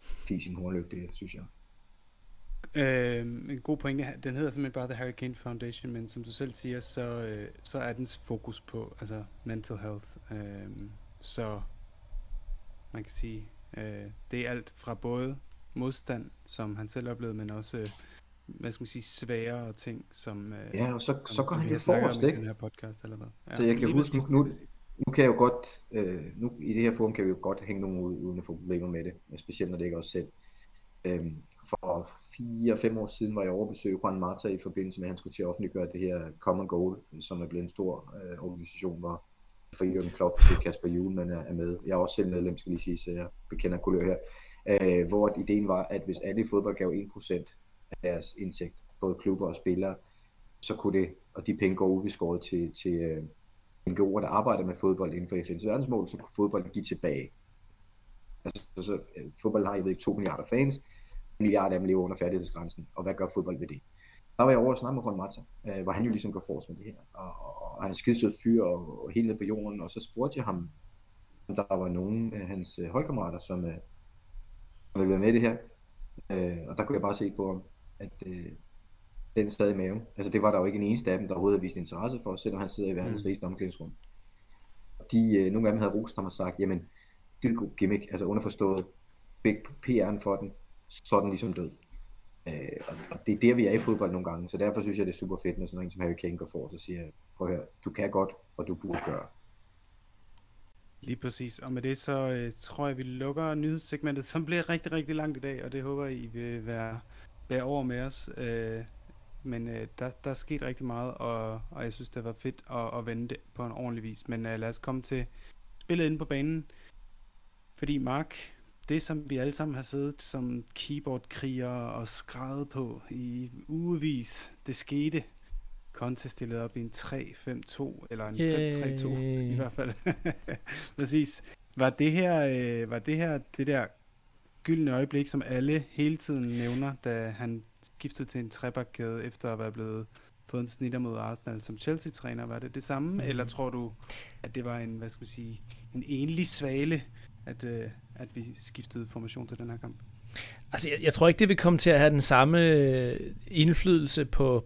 Fis en horløb, det synes jeg. En god pointe. Den hedder simpelthen bare The Harry Kane Foundation, men som du selv siger, så er dens fokus på altså mental health. Så man kan sige, det er alt fra både modstand, som han selv oplevede, men også hvad skal man sige, sværere ting, som... Ja, og så går han lidt forrest, ikke? Den her podcast, eller hvad? Ja, så jeg kan huske nu kan jeg jo godt, nu i det her forum kan vi jo godt hænge nogle ud uden at få problemer med det, specielt når det ikke er os selv. for 4-5 år siden var jeg over at besøge Juan Mata i forbindelse med, at han skulle til at offentliggøre det her Common Goal, som er blevet en stor organisation, hvor for Jürgen Klopp til Kasper Juhl, men er med. Jeg er også selv medlem, skal lige sige, så jeg bekender kulør her. Hvor ideen var, at hvis alle i fodbold gav 1% af deres indtægt, både klubber og spillere, så kunne det, og de penge går ubeskåret til NGO'er, der arbejder med fodbold inden for FN's verdensmål, så kunne fodbold give tilbage. Altså, så fodbold har, jeg ved ikke, 2 milliarder fans, 1 milliard af dem lever under færdighedsgrænsen, og hvad gør fodbold ved det? Der var jeg over at snakke med Ron Marta, hvor han jo ligesom går forrest med det her, og han er skidesød fyr og helt ned på jorden, og så spurgte jeg ham, om der var nogen af hans holdkammerater, som ville være med i det her, og der kunne jeg bare se på ham, at den sad i maven. Altså det var der jo ikke en eneste af dem, der overhovedet havde vist interesse for os, selvom han sidder i verdens rigeste omklædningsrum. Nogle af dem havde rost ham og sagt, jamen, god gimmick, altså underforstået, big PR'en for den, så er den ligesom død. Og det er der, vi er i fodbold nogle gange, så derfor synes jeg, det er super fedt, når sådan en som Harry Kane går for os og siger, prøv at høre, du kan godt, og du burde gøre. Lige præcis, og med det så tror jeg, vi lukker nyhedssegmentet, som bliver rigtig, rigtig langt i dag, og det håber I vil være over med os. Men der er sket rigtig meget, og jeg synes, det har været fedt at vende det på en ordentlig vis. Men lad os komme til spillet inde på banen, fordi Mark, det som vi alle sammen har siddet som keyboardkrigere og skrevet på i ugevis, det skete. Conte stillede op i en 3-5-2, eller en 5-3-2 i hvert fald. Præcis. Var det her det der gyldne øjeblik, som alle hele tiden nævner, da han skiftede til en trebakkæde efter at være blevet fået en snitter mod Arsenal som Chelsea-træner? Var det det samme, eller tror du, at det var en, hvad skal man sige, en enlig svale, at vi skiftede formation til den her kamp? Altså, jeg tror ikke, det vil komme til at have den samme indflydelse på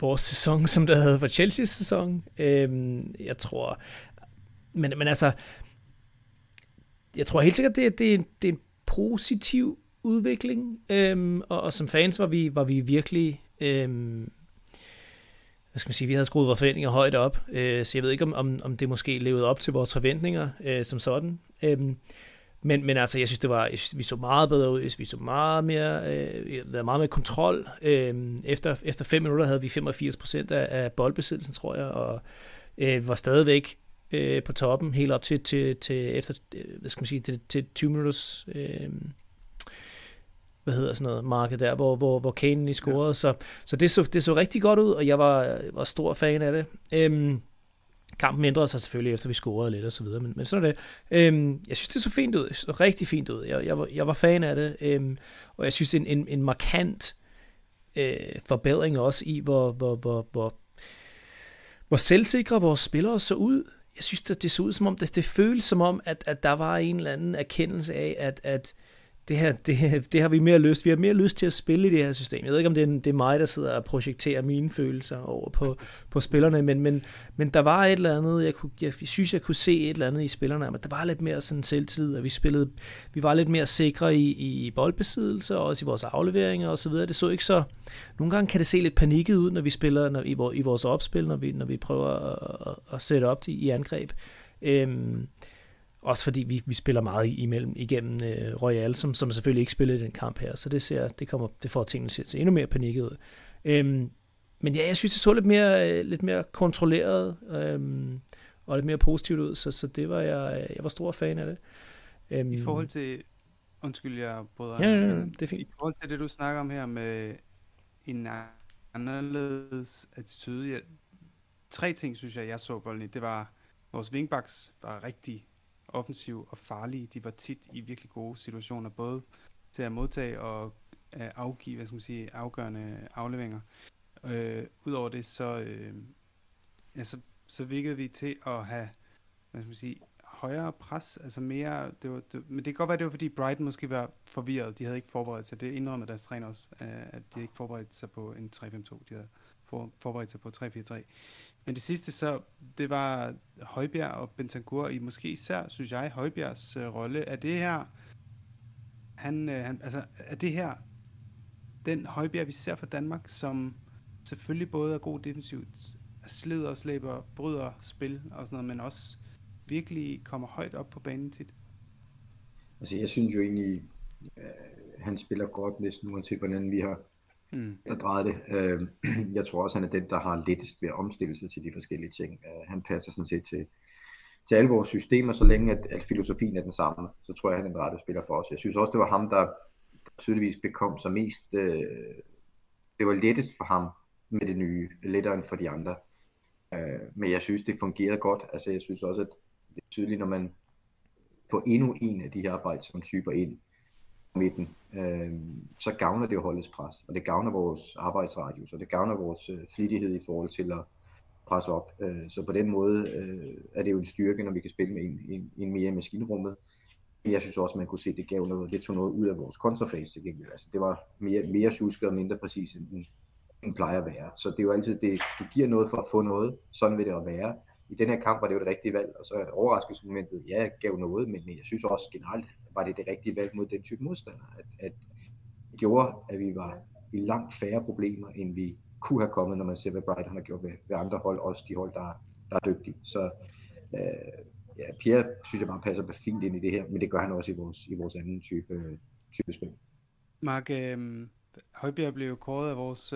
vores sæson, som der havde for Chelsea's sæson. Jeg tror... Men altså... Jeg tror helt sikkert, det er en positiv udvikling. Og som fans var vi virkelig... vi havde skruet vores forventninger højt op, så jeg ved ikke, om det måske levede op til vores forventninger som sådan. Men altså, jeg synes, vi så meget bedre ud, vi så meget mere, været meget mere kontrol. Efter 5 minutter havde vi 85% af boldbesiddelsen, tror jeg, og var stadigvæk på toppen, helt op til efter, til 20 minutters... marked der, hvor Kane lige scorede, ja. Så det så rigtig godt ud, og jeg var stor fan af det. Kampen ændrede sig selvfølgelig, efter vi scorede lidt og så videre, men sådan er det. Jeg synes, det så fint ud, så rigtig fint ud. Jeg var fan af det, og jeg synes, en markant forbedring også i, hvor selvsikre vores spillere så ud. Jeg synes, det så ud som om, det føles som om, at der var en eller anden erkendelse af, at det har vi mere lyst. Vi har mere lyst til at spille i det her system. Jeg ved ikke, om det er mig, der sidder og projekterer mine følelser over på spillerne, men der var et eller andet, jeg synes, jeg kunne se et eller andet i spillerne, men der var lidt mere sådan selvtillid, og vi var lidt mere sikre i boldbesiddelse, og også i vores afleveringer og så videre. Det så ikke så... Nogle gange kan det se lidt panikket ud, når vi spiller i vores opspil, når vi prøver at sætte op i angreb. Også fordi vi spiller meget igennem Royal, som selvfølgelig ikke spillede i den kamp her, så det får tingene til endnu mere panikket ud. Men ja, jeg synes, det så lidt mere kontrolleret og lidt mere positivt ud, så det var jeg var stor fan af det. I forhold til, undskyld, jeg brødre. Ja, det er fint. I forhold til det, du snakker om her med en anderledes attitude, 3 ting, synes jeg så bolden i. Det var, vores wingbacks var rigtig offensiv og farlige. De var tit i virkelig gode situationer, både til at modtage og afgive, afgørende afleveringer. Udover det, så virkede vi til at have, højere pres, altså mere, men det kan godt være, det var fordi Brighton måske var forvirret, de havde ikke forberedt sig, det indrømmede deres træner også, at de ikke forberedte sig på en 3-5-2, de havde forberedt sig på 3-4-3. Men det sidste så, det var Højbjerg og Bentancur, i måske især, synes jeg, Højbjergs rolle. Er det her, er det her den Højbjerg, vi ser fra Danmark, som selvfølgelig både er god defensivt, slider og slæber, bryder spil og sådan noget, men også virkelig kommer højt op på banen tit? Altså jeg synes jo egentlig, han spiller godt næsten uanset hvordan vi har drejet det. Jeg tror også, han er den, der har lettest ved at omstille sig til de forskellige ting. Han passer sådan set til alle vores systemer, så længe at filosofien er den samme, så tror jeg, han er den rette spiller for os. Jeg synes også, det var ham, der tydeligvis bekom sig mest. Det var lettest for ham med det nye, lettere end for de andre. Men jeg synes, det fungerede godt. Altså, jeg synes også, at det er tydeligt, når man på endnu en af de her arbejder, som typer ind midten, så gavner det jo holdets pres, og det gavner vores arbejdsradius, og det gavner vores flittighed i forhold til at presse op. Så på den måde er det jo en styrke, når vi kan spille med en mere i maskinrummet. Jeg synes også, man kunne se, det gav noget. Det tog noget ud af vores kontrafase til gengæld. Altså, det var mere sjusket og mindre præcis, end den plejer at være. Så det er jo altid, du giver noget for at få noget. Sådan vil det at være. I den her kamp var det jo det rigtige valg, og så overraskelsesmomentet, ja, jeg gav noget, men jeg synes også generelt, var det det rigtige valg mod den type modstander, at det gjorde, at vi var i langt færre problemer, end vi kunne have kommet, når man ser, hvad Brighton har gjort ved andre hold, også de hold, der er dygtige. Så ja, Pierre synes jeg bare passer fint ind i det her, men det gør han også i vores anden type spil. Mark, Højbjerg blev kåret af vores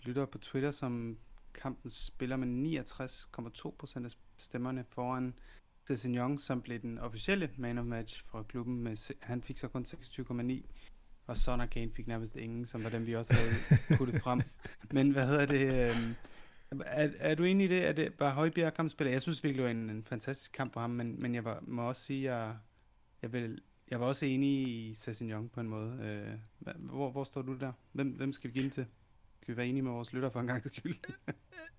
lyttere på Twitter, som kampens spiller med 69,2% af stemmerne foran Sessegnon, som blev den officielle man of match fra klubben. Han fik så kun 26,9, og Son og Kane fik nærmest ingen, som var dem, vi også havde puttet frem. Men hvad hedder det? Er du enig i det? Var Højbjerg kampspiller? Jeg synes virkelig, det var en fantastisk kamp for ham, men jeg må også sige, at jeg var også enig i Sessegnon på en måde. Hvor står du der? Hvem skal vi give den til? Skal vi være enige med vores lytter for en gang til skyld?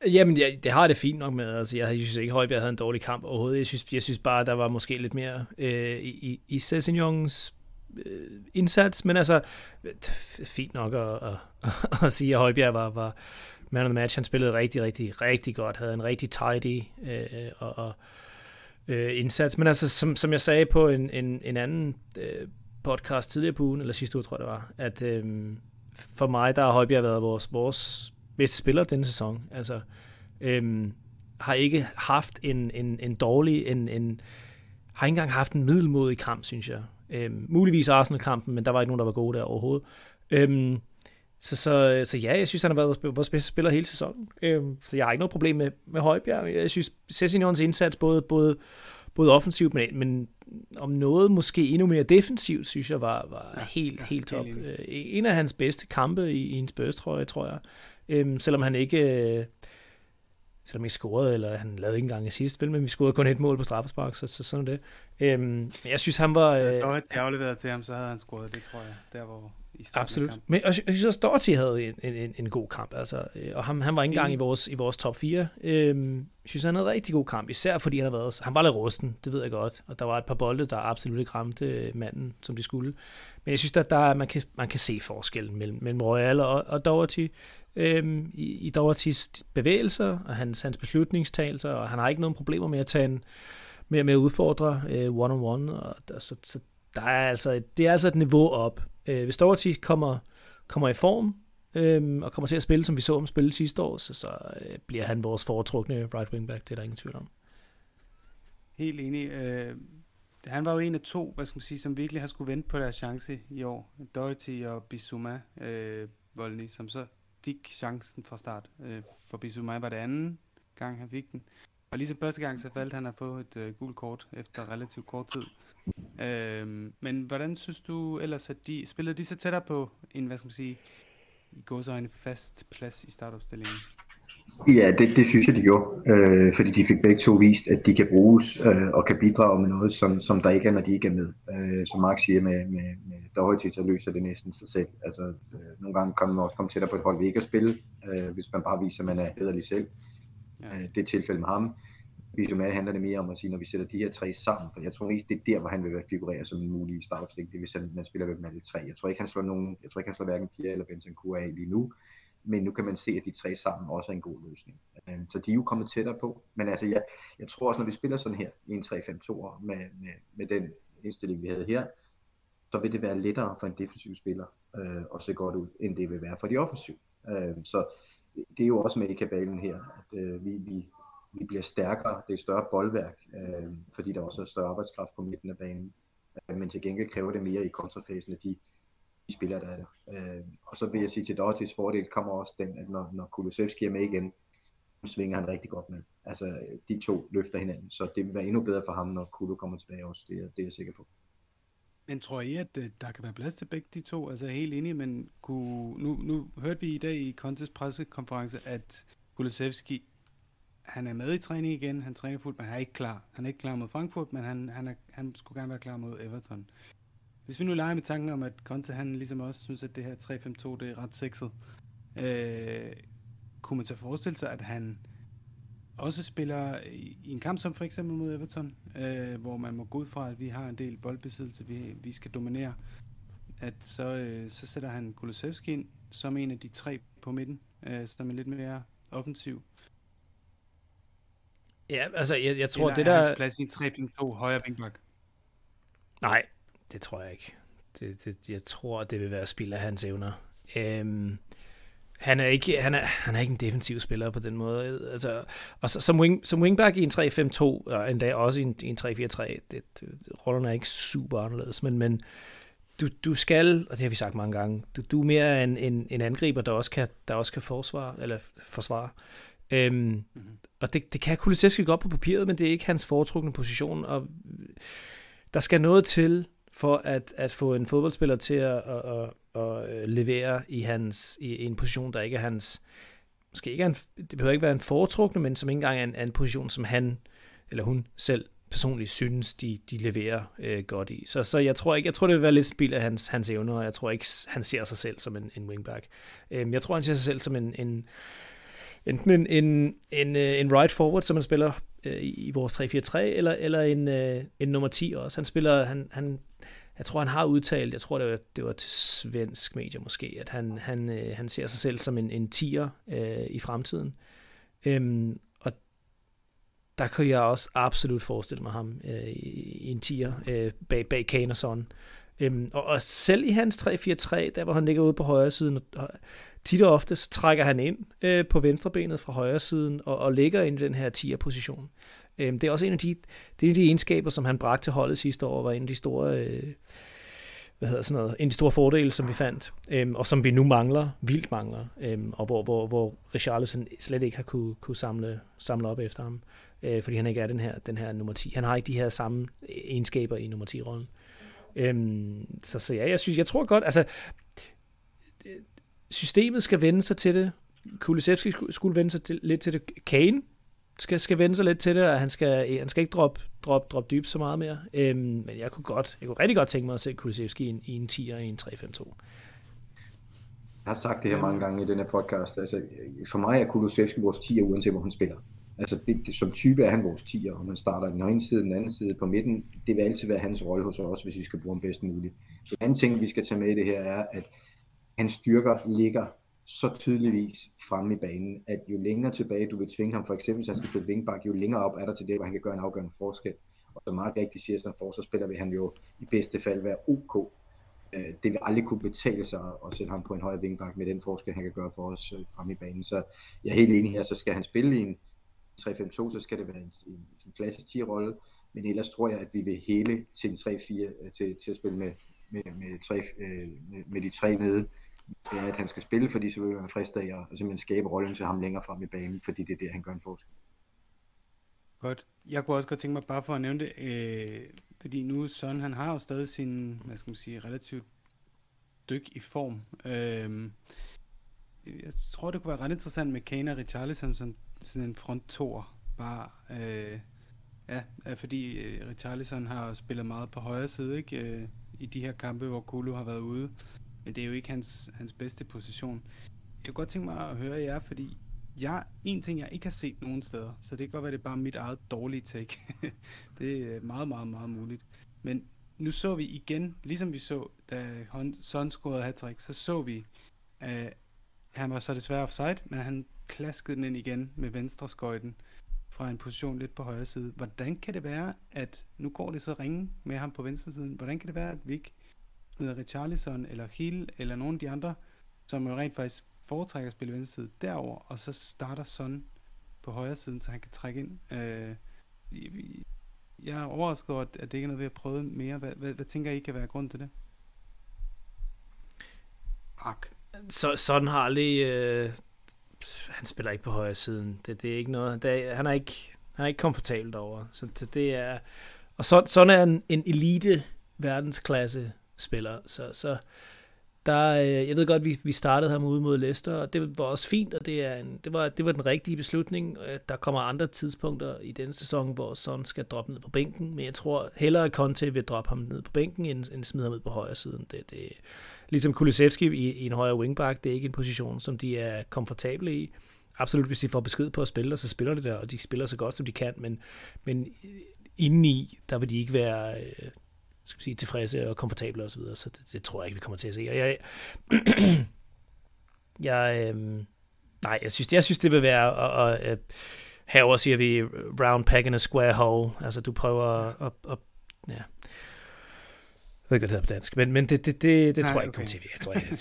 Jamen, det har det fint nok med. Altså, jeg synes ikke, at Højbjerg havde en dårlig kamp overhovedet. Jeg synes bare, at der var måske lidt mere i Sessegnons indsats. Men altså, fint nok at sige, at Højbjerg var man of the match. Han spillede rigtig, rigtig, rigtig godt. Havde en rigtig tidy indsats. Men altså, som jeg sagde på en anden podcast tidligere på ugen, eller sidste uge, tror jeg det var, at... for mig, der har Højbjerg været vores bedste spiller denne sæson. Altså, har ikke haft en dårlig, har ikke engang haft en middelmodig kamp, synes jeg. Muligvis Arsenal-kampen, men der var ikke nogen, der var gode der overhovedet. Så ja, jeg synes, han har været vores bedste spiller hele sæsonen. Så jeg har ikke noget problem med Højbjerg. Jeg synes, Sessegnons indsats, både offensivt, men om noget måske endnu mere defensivt, synes jeg, var helt top. En af hans bedste kampe i en Spurs-trøje, tror jeg. Selvom han ikke scorede, eller han lavede ikke engang assist, vel, men vi scorede kun et mål på straffespark, så sådan det. Jeg synes, han var... Når jeg afleverede til ham, så havde han scoret, det tror jeg, der hvor... Absolut. Men jeg synes også, Doherty havde en god kamp, altså, og han var ikke engang i vores top 4. Jeg synes, han havde en rigtig god kamp, især fordi han var lidt rusten, det ved jeg godt, og der var et par bolde, der absolut ikke ramte manden, som de skulle. Men jeg synes, at man kan se forskellen mellem Royal og Doherty, i Dohertys bevægelser og hans beslutningstagelser, og han har ikke nogen problemer med at med at udfordre one-on-one, og så der er altså, det er altså et niveau op. Hvis Doherty kommer i form og kommer til at spille, som vi så ham spille sidste år, så bliver han vores foretrukne right wingback, det er der ingen tvivl om. Helt enig. Han var jo en af to, hvad skal man sige, som virkelig har skulle vente på deres chance i år. Doherty og Bissouma, Voldning, som så fik chancen fra start. For Bissouma var det anden gang, han fik den. Og ligesom første gang, så valgte han at få et gult kort efter relativt kort tid. Men hvordan synes du ellers, at spillede de så tættere på en, hvad skal man sige, en fast plads i startopstillingen? Ja, det synes jeg, de gjorde. Fordi de fik begge to vist, at de kan bruges og kan bidrage med noget, som der ikke er, når de ikke er med. Som Mark siger, med Doherty, så løser det næsten sig selv. Altså, nogle gange kan man også komme tættere på et hold, vi ikke at spille, hvis man bare viser, at man er hæderlig selv. Det er tilfældet med ham. Bissouma handler det mere om at sige, når vi sætter de her tre sammen, for jeg tror ikke, det er der, hvor han vil være figureret som en mulig startopstilling. Det vil sige, at man spiller med dem alle tre. Jeg tror ikke, han slår hverken Pierre eller Bentancur af lige nu, men nu kan man se, at de tre sammen også er en god løsning. Så de er jo kommet tættere på, men altså, jeg tror også, når vi spiller sådan her, 1-3-5-2 med den indstilling, vi havde her, så vil det være lettere for en defensiv spiller at se godt ud, end det vil være for de offensive. Så det er jo også med i kabalen her, at vi bliver stærkere, det er større boldværk, fordi der også er større arbejdskraft på midten af banen, men til gengæld kræver det mere i kontrafasen, at de de spillere, der er der. Og så vil jeg sige, til Dohertys fordel kommer også den, at når Kulusevski er med igen, svinger han rigtig godt med. Altså, de to løfter hinanden, så det vil være endnu bedre for ham, når Kulu kommer tilbage også. Det er jeg sikker på. Men tror I, at der kan være plads til begge de to? Altså, helt enig, men nu hørte vi i dag i Contes pressekonference, at Kulusevski, han er med i træning igen, han træner fuldt, men han er ikke klar. Han er ikke klar mod Frankfurt, men han skulle gerne være klar mod Everton. Hvis vi nu leger med tanken om, at Conte, han ligesom også synes, at det her 3-5-2, det er ret sexet. Kunne man så forestille sig, at han også spiller i en kamp som for eksempel mod Everton, hvor man må gå ud fra, at vi har en del boldbesiddelse, vi skal dominere, at så sætter han Kulusevski ind som en af de tre på midten, som er lidt mere offensiv. Ja, altså jeg tror, eller det der... Eller plads i en 3-2 højre vingbak? Nej, det tror jeg ikke. Jeg tror, det vil være spild af hans evner. Han er ikke en defensiv spiller på den måde. Altså, og som wingback i en 3-5-2, og endda også i en 3-4-3, rollerne er ikke super anderledes, men du skal, og det har vi sagt mange gange, du er mere en angriber, der også kan forsvare. Og det kan Kulusevski godt på papiret, men det er ikke hans foretrukne position, og der skal noget til for at få en fodboldspiller til at levere i en position, der ikke er hans, måske ikke er en, det behøver ikke være en foretrukne, men som ikke engang er en position, som han eller hun selv personligt synes, de leverer godt i. Så jeg tror det vil være lidt spild af hans evner, og jeg tror ikke, han ser sig selv som en wingback. Jeg tror, han ser sig selv som enten en right forward, som man spiller i vores 3-4-3, eller en nummer 10 også. Han spiller, jeg tror, han har udtalt, jeg tror, det var til svensk medier måske, at han ser sig selv som en tier i fremtiden. Og der kunne jeg også absolut forestille mig ham i en tier bag Kane og Son. Og selv i hans 3-4-3, der hvor han ligger ude på højre siden, tit og ofte, så trækker han ind på venstrebenet fra højre siden og ligger ind i den her 10'er-position. Det er også en af de egenskaber, som han bragte til holdet sidste år, var en af de store, en af de store fordele, som vi fandt, og som vi nu vildt mangler, og hvor Richarlison slet ikke har kunne samle op efter ham, fordi han ikke er den her nummer 10. Han har ikke de her samme egenskaber i nummer 10-rollen. Så ja, jeg tror godt, altså... Systemet skal vende sig til det. Kulusevski skulle vende sig lidt til det. Kane skal vende sig lidt til det, og han skal ikke droppe dybt så meget mere. Men jeg kunne rigtig godt tænke mig at se Kulusevski i en 10'er i en 3-5-2. Jeg har sagt det her mange gange i den her podcast. Altså, for mig er Kulusevski vores 10'er, uanset hvor han spiller. Altså, som type er han vores 10'er, om han starter den ene side, den anden side på midten. Det vil altid være hans rolle hos os, hvis vi skal bruge ham bedst muligt. Den anden ting, vi skal tage med i det her, er, at hans styrker ligger så tydeligvis fremme i banen, at jo længere tilbage du vil tvinge ham, for eksempel, så han skal spille wingback, jo længere op er der til det, hvor han kan gøre en afgørende forskel. Og som Mark rigtigt siger, som forsvarsspiller vil han jo i bedste fald være OK. Det vil aldrig kunne betale sig at sætte ham på en høj wingback med den forskel, han kan gøre for os fremme i banen. Så jeg er helt enig her, så skal han spille i en 3-5-2, så skal det være en klassisk 10-rolle, men ellers tror jeg, at vi vil hele til en 3-4, til at spille med de tre nede. Det er, at han skal spille, fordi så vil han friste af og simpelthen skabe rollen til ham længere frem i banen, fordi det er der, han gør en forskel. Godt. Jeg kunne også godt tænke mig bare for at nævne det, fordi nu Son, han har jo stadig sin, hvad skal man sige, relativt dyk i form. Jeg tror, det kunne være ret interessant med Kane og Richarlison som sådan en fronttor, bare... fordi Richarlison har spillet meget på højre side, ikke? I de her kampe, hvor Kolo har været ude. Men det er jo ikke hans bedste position. Jeg kunne godt tænke mig at høre jer, fordi en ting, jeg ikke har set nogen steder, så det kan godt være, det er bare mit eget dårlige take. Det er meget, meget, meget muligt. Men nu så vi igen, ligesom vi så, da Son scorede hat-trick, så så vi, at han var så desværre offside, men han klaskede den ind igen med venstre skøjten fra en position lidt på højre side. Hvordan kan det være, at nu går det så ringe med ham på venstre siden? Hvordan kan det være, at vi ikke med Richarlison eller Hill eller nogle af de andre, som jo rent faktisk foretrækker at spille venstre side derover, og så starter Son på højre siden, så han kan trække ind? Jeg er overrasket over, at det ikke er noget, vi har prøvet mere. Hvad tænker I kan være grund til det? Fuck. Sådan har lige... han spiller ikke på højre siden. Det er ikke noget... Han er ikke komfortabelt over. Så det er... Og sådan er en elite verdensklasse spiller. Så der, jeg ved godt, vi startede ham ude mod Leicester, og det var også fint, og det var den rigtige beslutning. Der kommer andre tidspunkter i denne sæson, hvor Son skal droppe ned på bænken, men jeg tror hellere, at Conte vil droppe ham ned på bænken, end smide ham ud på højre siden. Det, ligesom Kulusevski i en højre wingback, det er ikke en position, som de er komfortable i. Absolut, hvis de får besked på at spille, så spiller de der, og de spiller så godt, som de kan, men indeni, der vil de ikke være... tilfredse og komfortable og så videre, så det tror jeg ikke, vi kommer til at se. Og jeg synes, det vil være, og herover siger vi round peg in a square hole, altså du prøver at ja. Jeg ved ikke, hvad det hedder på dansk, men det tror jeg ikke kommer til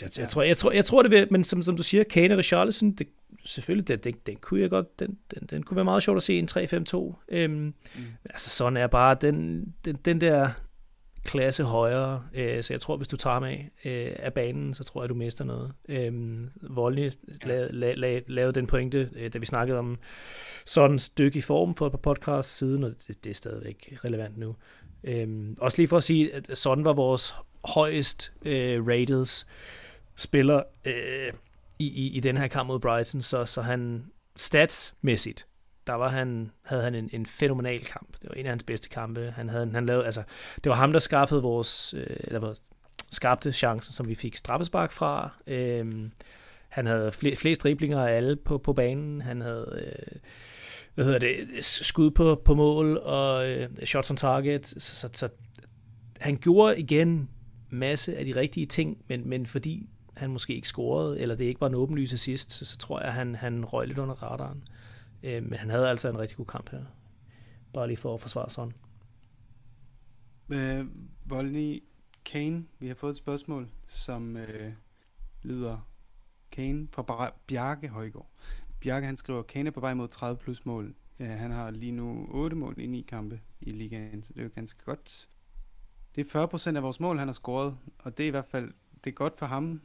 at virke. Jeg tror det vil, men som du siger, Kane og Richarlison, selvfølgelig, den kunne jeg godt, den kunne være meget sjovt at se en 3-5-2. Altså sådan er bare den der klasse højere, så jeg tror, hvis du tager ham af banen, så tror jeg, du mister noget. Voldning lavede den pointe, da vi snakkede om sådan et stykke i form for et par podcasts siden, og det er stadigvæk relevant nu. Også lige for at sige, at sådan var vores højest rated spiller i den her kamp mod Brighton, så han statsmæssigt, havde han en fænomenal kamp. Det var en af hans bedste kampe. Han lavede, altså det var ham, der skaffede skabte chancen, som vi fik straffespark fra. Han havde flest driblinger af alle på banen. Han havde skud på mål og shots on target. Så han gjorde igen masse af de rigtige ting, men fordi han måske ikke scorede, eller det ikke var en åbenlys assist, så tror jeg, han røg lidt under radaren. Men han havde altså en rigtig god kamp her. Bare lige for at forsvare sådan. Voldning, Kane, vi har fået et spørgsmål, som lyder Kane fra Bjarke Højgaard. Bjarke, han skriver, Kane er på vej mod 30 plus mål. Han har lige nu 8 mål i 9 kampe i ligaen, så det er jo ganske godt. Det er 40% af vores mål, han har scoret, og det er i hvert fald, det er godt for ham.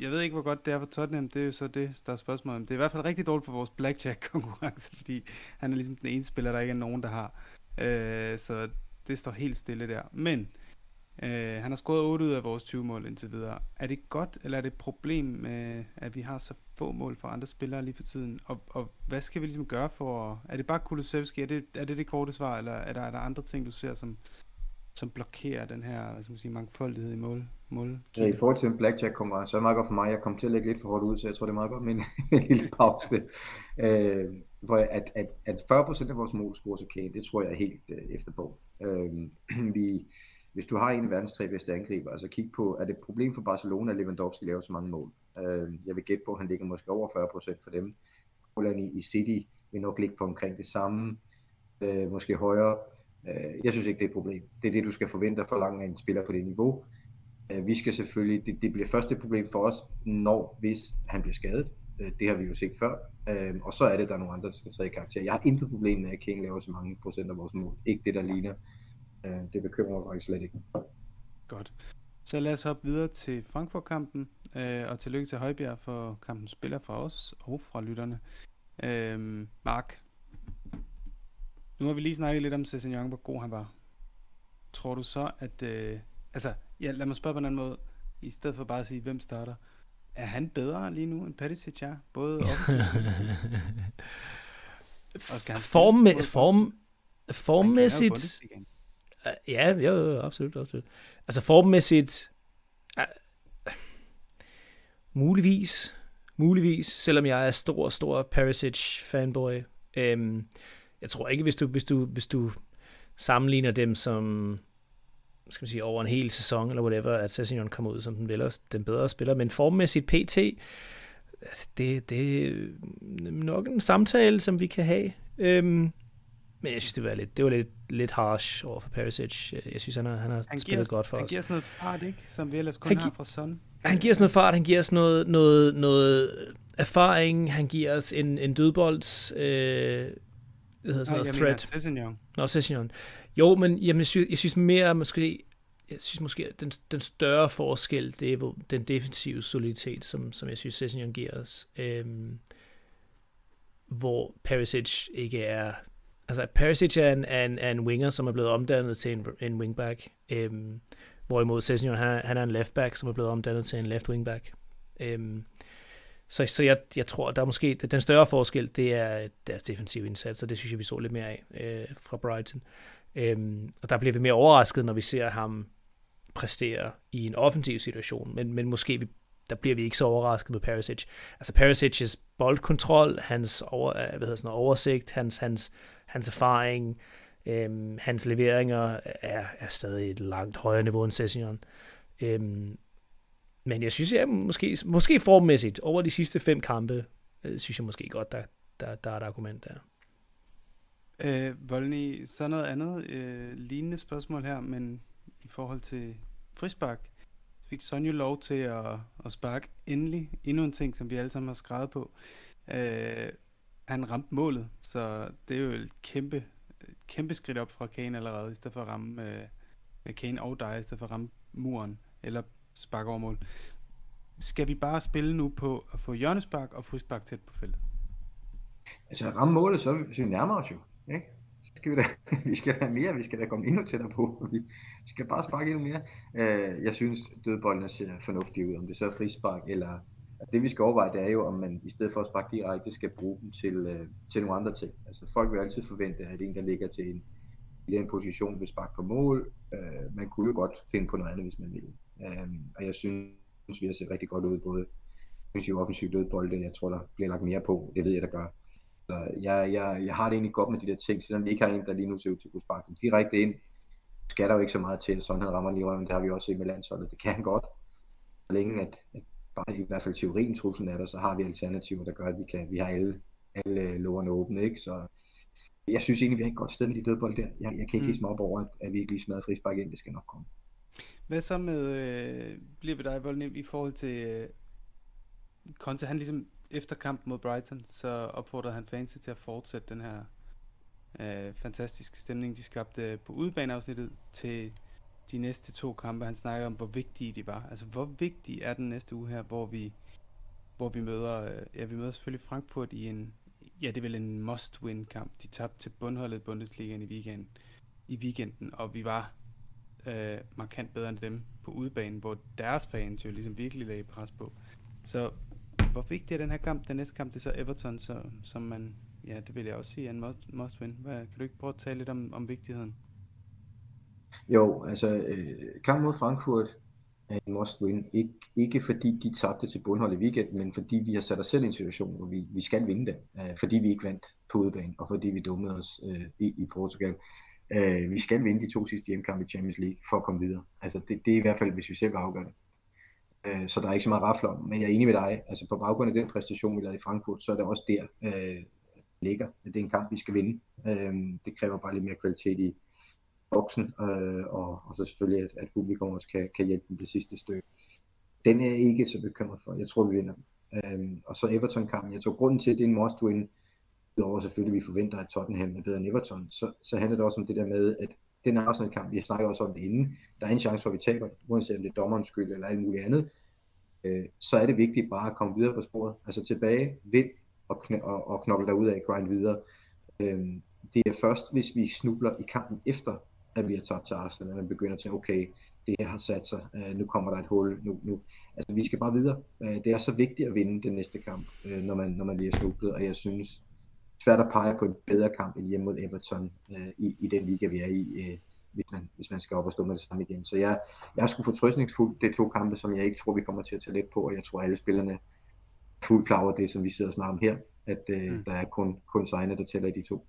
Jeg ved ikke, hvor godt det er for Tottenham, det er jo så det, der er spørgsmål om. Det er i hvert fald rigtig dårligt for vores blackjack-konkurrence, fordi han er ligesom den ene spiller, der ikke er nogen, der har. Så det står helt stille der. Men han har scoret 8 ud af vores 20 mål indtil videre. Er det godt, eller er det et problem, at vi har så få mål fra andre spillere lige for tiden? Og hvad skal vi ligesom gøre for... Er det bare Kulusevski? Er det korte svar, eller er der andre ting, du ser, som blokerer den her, hvad skal man sige, mangfoldighed i mål. Ja, i forhold til en blackjack kommer, så er det meget godt for mig. Jeg kom til at lægge lidt for hårdt ud, så jeg tror, det er meget godt med en lille pause. For at 40% af vores mål scorer til Kane, det tror jeg er helt efterpå. Hvis du har en af verdens 3 bedste angriber, altså kig på, er det et problem for Barcelona, at Lewandowski laver så mange mål? Jeg vil gætte på, at han ligger måske over 40% for dem. Holland i City vil nok ligge på omkring det samme, måske højere. Jeg synes ikke, det er et problem. Det er det, du skal forvente for langt af en spiller på det niveau. Vi skal selvfølgelig, det bliver først et problem for os, hvis han bliver skadet. Det har vi jo set før. Og så er det, der er nogle andre, der skal træde i karakter. Jeg har intet problem med, at Kane laver så mange procent af vores mål. Ikke det, der ligner. Det bekymrer mig faktisk slet ikke. Godt. Så lad os hoppe videre til Frankfurt-kampen. Og tillykke til Højbjerg for kampens spiller fra os og fra lytterne. Mark. Nu har vi lige snakket lidt om Sessegnon, hvor god han var. Tror du så, at... lad mig spørge på en anden måde. I stedet for bare at sige, hvem starter. Er han bedre lige nu end Perišić? Ja? Både offensivt og formmæssigt... Ja, jo, absolut. Altså formmæssigt... Muligvis, selvom jeg er stor Perišić-fanboy. Jeg tror ikke, hvis du sammenligner dem som, skal man sige, over en hel sæson eller whatever, at Sessegnon kommer ud som den bedre spiller, men formmæssigt PT, det er nok en samtale, som vi kan have. Men jeg synes, det var lidt harsh over for Perišić. Jeg synes, han har spillet godt for os. Han giver sådan noget fart, ikke? Som vi ellers kun har fra Son. Han giver os noget fart, han giver os noget erfaring, han giver os en dødbolds... det hedder sådan noget threat. Sessegnon. Jo, men jeg synes mere måske, jeg synes måske, at den større forskel, det er den defensive soliditet, som jeg synes, Sessegnon giver os. Hvor Perišić ikke er... Altså, Perišić er en winger, som er blevet omdannet til en wingback. Hvorimod Sessegnon, han er en leftback, som er blevet omdannet til en left wingback. Så jeg tror, at der er måske... Den større forskel, det er deres defensive indsats, og det synes jeg, vi så lidt mere af fra Brighton. Og der bliver vi mere overrasket, når vi ser ham præstere i en offensiv situation, men måske der bliver vi ikke så overrasket med Perišić. Altså Perisic's boldkontrol, hans oversigt, hans erfaring, hans leveringer er stadig et langt højere niveau end Sessegnon. Men jeg synes, at måske formmæssigt over de sidste 5 kampe, synes jeg måske godt, der er et argument der. Voldning, så noget andet lignende spørgsmål her, men i forhold til frispark. Fik Sonja lov til at sparke endelig endnu en ting, som vi alle sammen har skrevet på. Han ramte målet, så det er jo et kæmpe skridt op fra Kane allerede, i stedet for at ramme Kane og dig, i stedet for at ramme muren eller sparke over mål. Skal vi bare spille nu på at få hjørnespark og frispark tæt på feltet? Altså ramme målet, så er vi nærmere os jo. Ikke? Så skal vi skal da komme endnu tættere på, vi skal bare sparke endnu mere. Jeg synes, dødboldene ser fornuftige ud, om det så er frispark eller... Altså, det vi skal overveje, det er jo, om man i stedet for at sparke direkte, skal bruge dem til nogle andre ting. Altså folk vil altid forvente, at en, der ligger til en position, vil sparke på mål. Man kunne jo godt finde på noget andet, hvis man ville. Og jeg synes, vi har set rigtig godt ud, både offensiv dødbolde, jeg tror, der bliver lagt mere på, det ved jeg, der gør. Jeg har det egentlig godt med de der ting, selvom vi ikke har en, der lige nu ser ud til at kunne sparke dem direkte ind. Skal der jo ikke så meget til, sådan han rammer lige rundt, men det har vi også set med landsholdet. Det kan han godt. Så længe at bare i hvert fald teorien truslen er der, så har vi alternativer, der gør, at vi har alle lårene åbne, ikke? Så jeg synes egentlig, vi har et godt sted med de dødbold der. Jeg kan ikke hisse mig op over, at vi ikke lige smadrer frispark ind, det skal nok komme. Hvad så med, bliver vi dig, Voldning, i forhold til Conte, han ligesom... Efter kampen mod Brighton, så opfordrede han fansen til at fortsætte den her fantastiske stemning, de skabte på udebaneafsnittet til de næste 2 kampe. Han snakker om, hvor vigtige de var. Altså, hvor vigtig er den næste uge her, hvor vi møder... vi møder selvfølgelig Frankfurt i en... Ja, det er vel en must-win-kamp. De tabte til bundholdet i Bundesligaen i weekenden, og vi var markant bedre end dem på udebanen, hvor deres fans jo ligesom virkelig lagde pres på. Så... Hvor vigtig er den her kamp? Den næste kamp, det er så Everton, som man, ja, det vil jeg også sige, er en must win. Kan du ikke prøve at tale lidt om vigtigheden? Jo, altså kamp mod Frankfurt er en must win. Ikke fordi de tabte til bundhold i weekenden, men fordi vi har sat os selv i en situation, hvor vi skal vinde den. Fordi vi ikke vandt på udebane, og fordi vi dummede os i Portugal. Vi skal vinde de 2 sidste hjemmekampe i Champions League for at komme videre. Altså det er i hvert fald, hvis vi selv afgør det. Så der er ikke så meget rafle om, men jeg er enig med dig, altså på baggrund af den præstation, vi lavede i Frankfurt, så er det også der, ligger. Det er en kamp, vi skal vinde. Det kræver bare lidt mere kvalitet i boksen, og så selvfølgelig, at publikum også kan hjælpe dem det sidste stykke. Den er jeg ikke så bekymret for. Jeg tror, vi vinder. Og så Everton-kampen. Jeg tror, grunden til, at det er en must-win, udover selvfølgelig, at vi forventer, at Tottenham er bedre end Everton, så handler det også om det der med, at den Arsenal-kamp, vi snakker også om det inden, der er en chance for, at vi taber, uanset om det er dommerens skyld eller alt muligt andet, så er det vigtigt bare at komme videre på sporet. Altså tilbage, vind og knokle derudad og grind videre. Det er først, hvis vi snubler i kampen efter, at vi har tabt til Arsenal, at man begynder at tænke, okay, det her har sat sig, nu kommer der et hul, nu. Altså vi skal bare videre. Det er så vigtigt at vinde den næste kamp, når man lige er snublet, og jeg synes, svært at pege på en bedre kamp end hjemme mod Everton i den liga, vi er i, hvis man skal op og stå med det samme igen. Så jeg er sgu fortrøstningsfuld. Det er 2 kampe, som jeg ikke tror, vi kommer til at tage let på, og jeg tror, alle spillerne fuldt klar over det, som vi sidder og snakker om her, at der er kun sejrene, der tæller i de 2.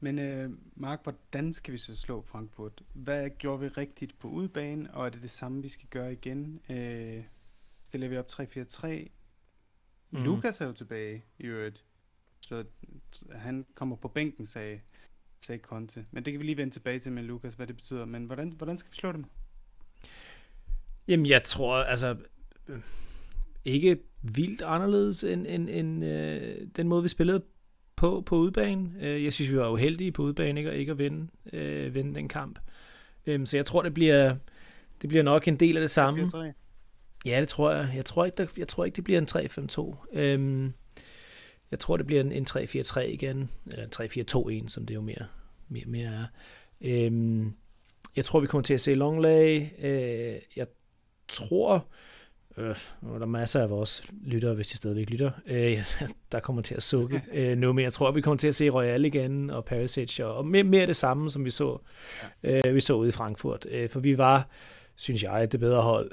Men Mark, hvordan skal vi så slå Frankfurt? Hvad gjorde vi rigtigt på udebane, og er det det samme, vi skal gøre igen? Stiller vi op 3-4-3? Lukas er jo tilbage i øvrigt. Så han kommer på bænken, sagde Conte. Men det kan vi lige vende tilbage til med Lukas, hvad det betyder. Men hvordan skal vi slå dem? Jamen, jeg tror altså ikke vildt anderledes end den måde, vi spillede på udebane. Jeg synes, vi var uheldige på udebane, ikke at vinde den kamp. Så jeg tror, det bliver... Det bliver nok en del af det samme. Det ja, det tror jeg. Jeg tror ikke, det bliver en 3-5-2. Jeg tror, det bliver en 3-4-3 igen. Eller en 3-4-2-1, som det jo mere er. Jeg tror, vi kommer til at se Longley. Jeg tror... der er masser af vores lyttere, hvis de stadigvæk lytter, der kommer til at sukke nu, men jeg tror, vi kommer til at se Royal igen, og Perišić, og mere det samme, som vi så ude i Frankfurt, for vi var, synes jeg, det bedre hold,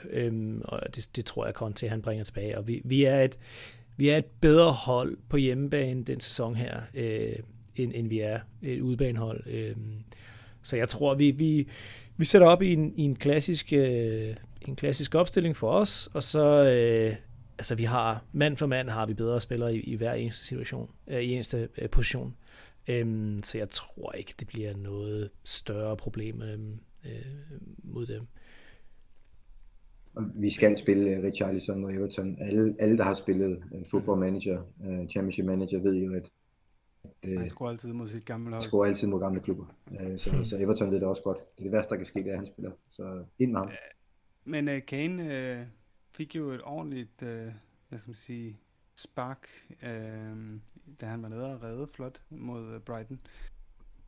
og det tror jeg, Conte, han bringer tilbage, og vi er et bedre hold på hjemmebane den sæson her, end vi er et udebanehold, så jeg tror, vi sætter op i en klassisk... en klassisk opstilling for os, og så vi har mand for mand har vi bedre spillere i hver eneste situation, i eneste position. Så jeg tror ikke det bliver noget større problem mod dem. Vi skal spille Richarlison og Everton. Alle der har spillet football manager, championship manager ved jo at han scorer altid mod sit gamle hold. Scorer altid mod gamle klubber. Så Everton ved det også godt. Det er det værste der kan ske, det er at han spiller. Så ind med ham. Men Kane fik jo et ordentligt, spark, da han var nede og redde flot mod Brighton.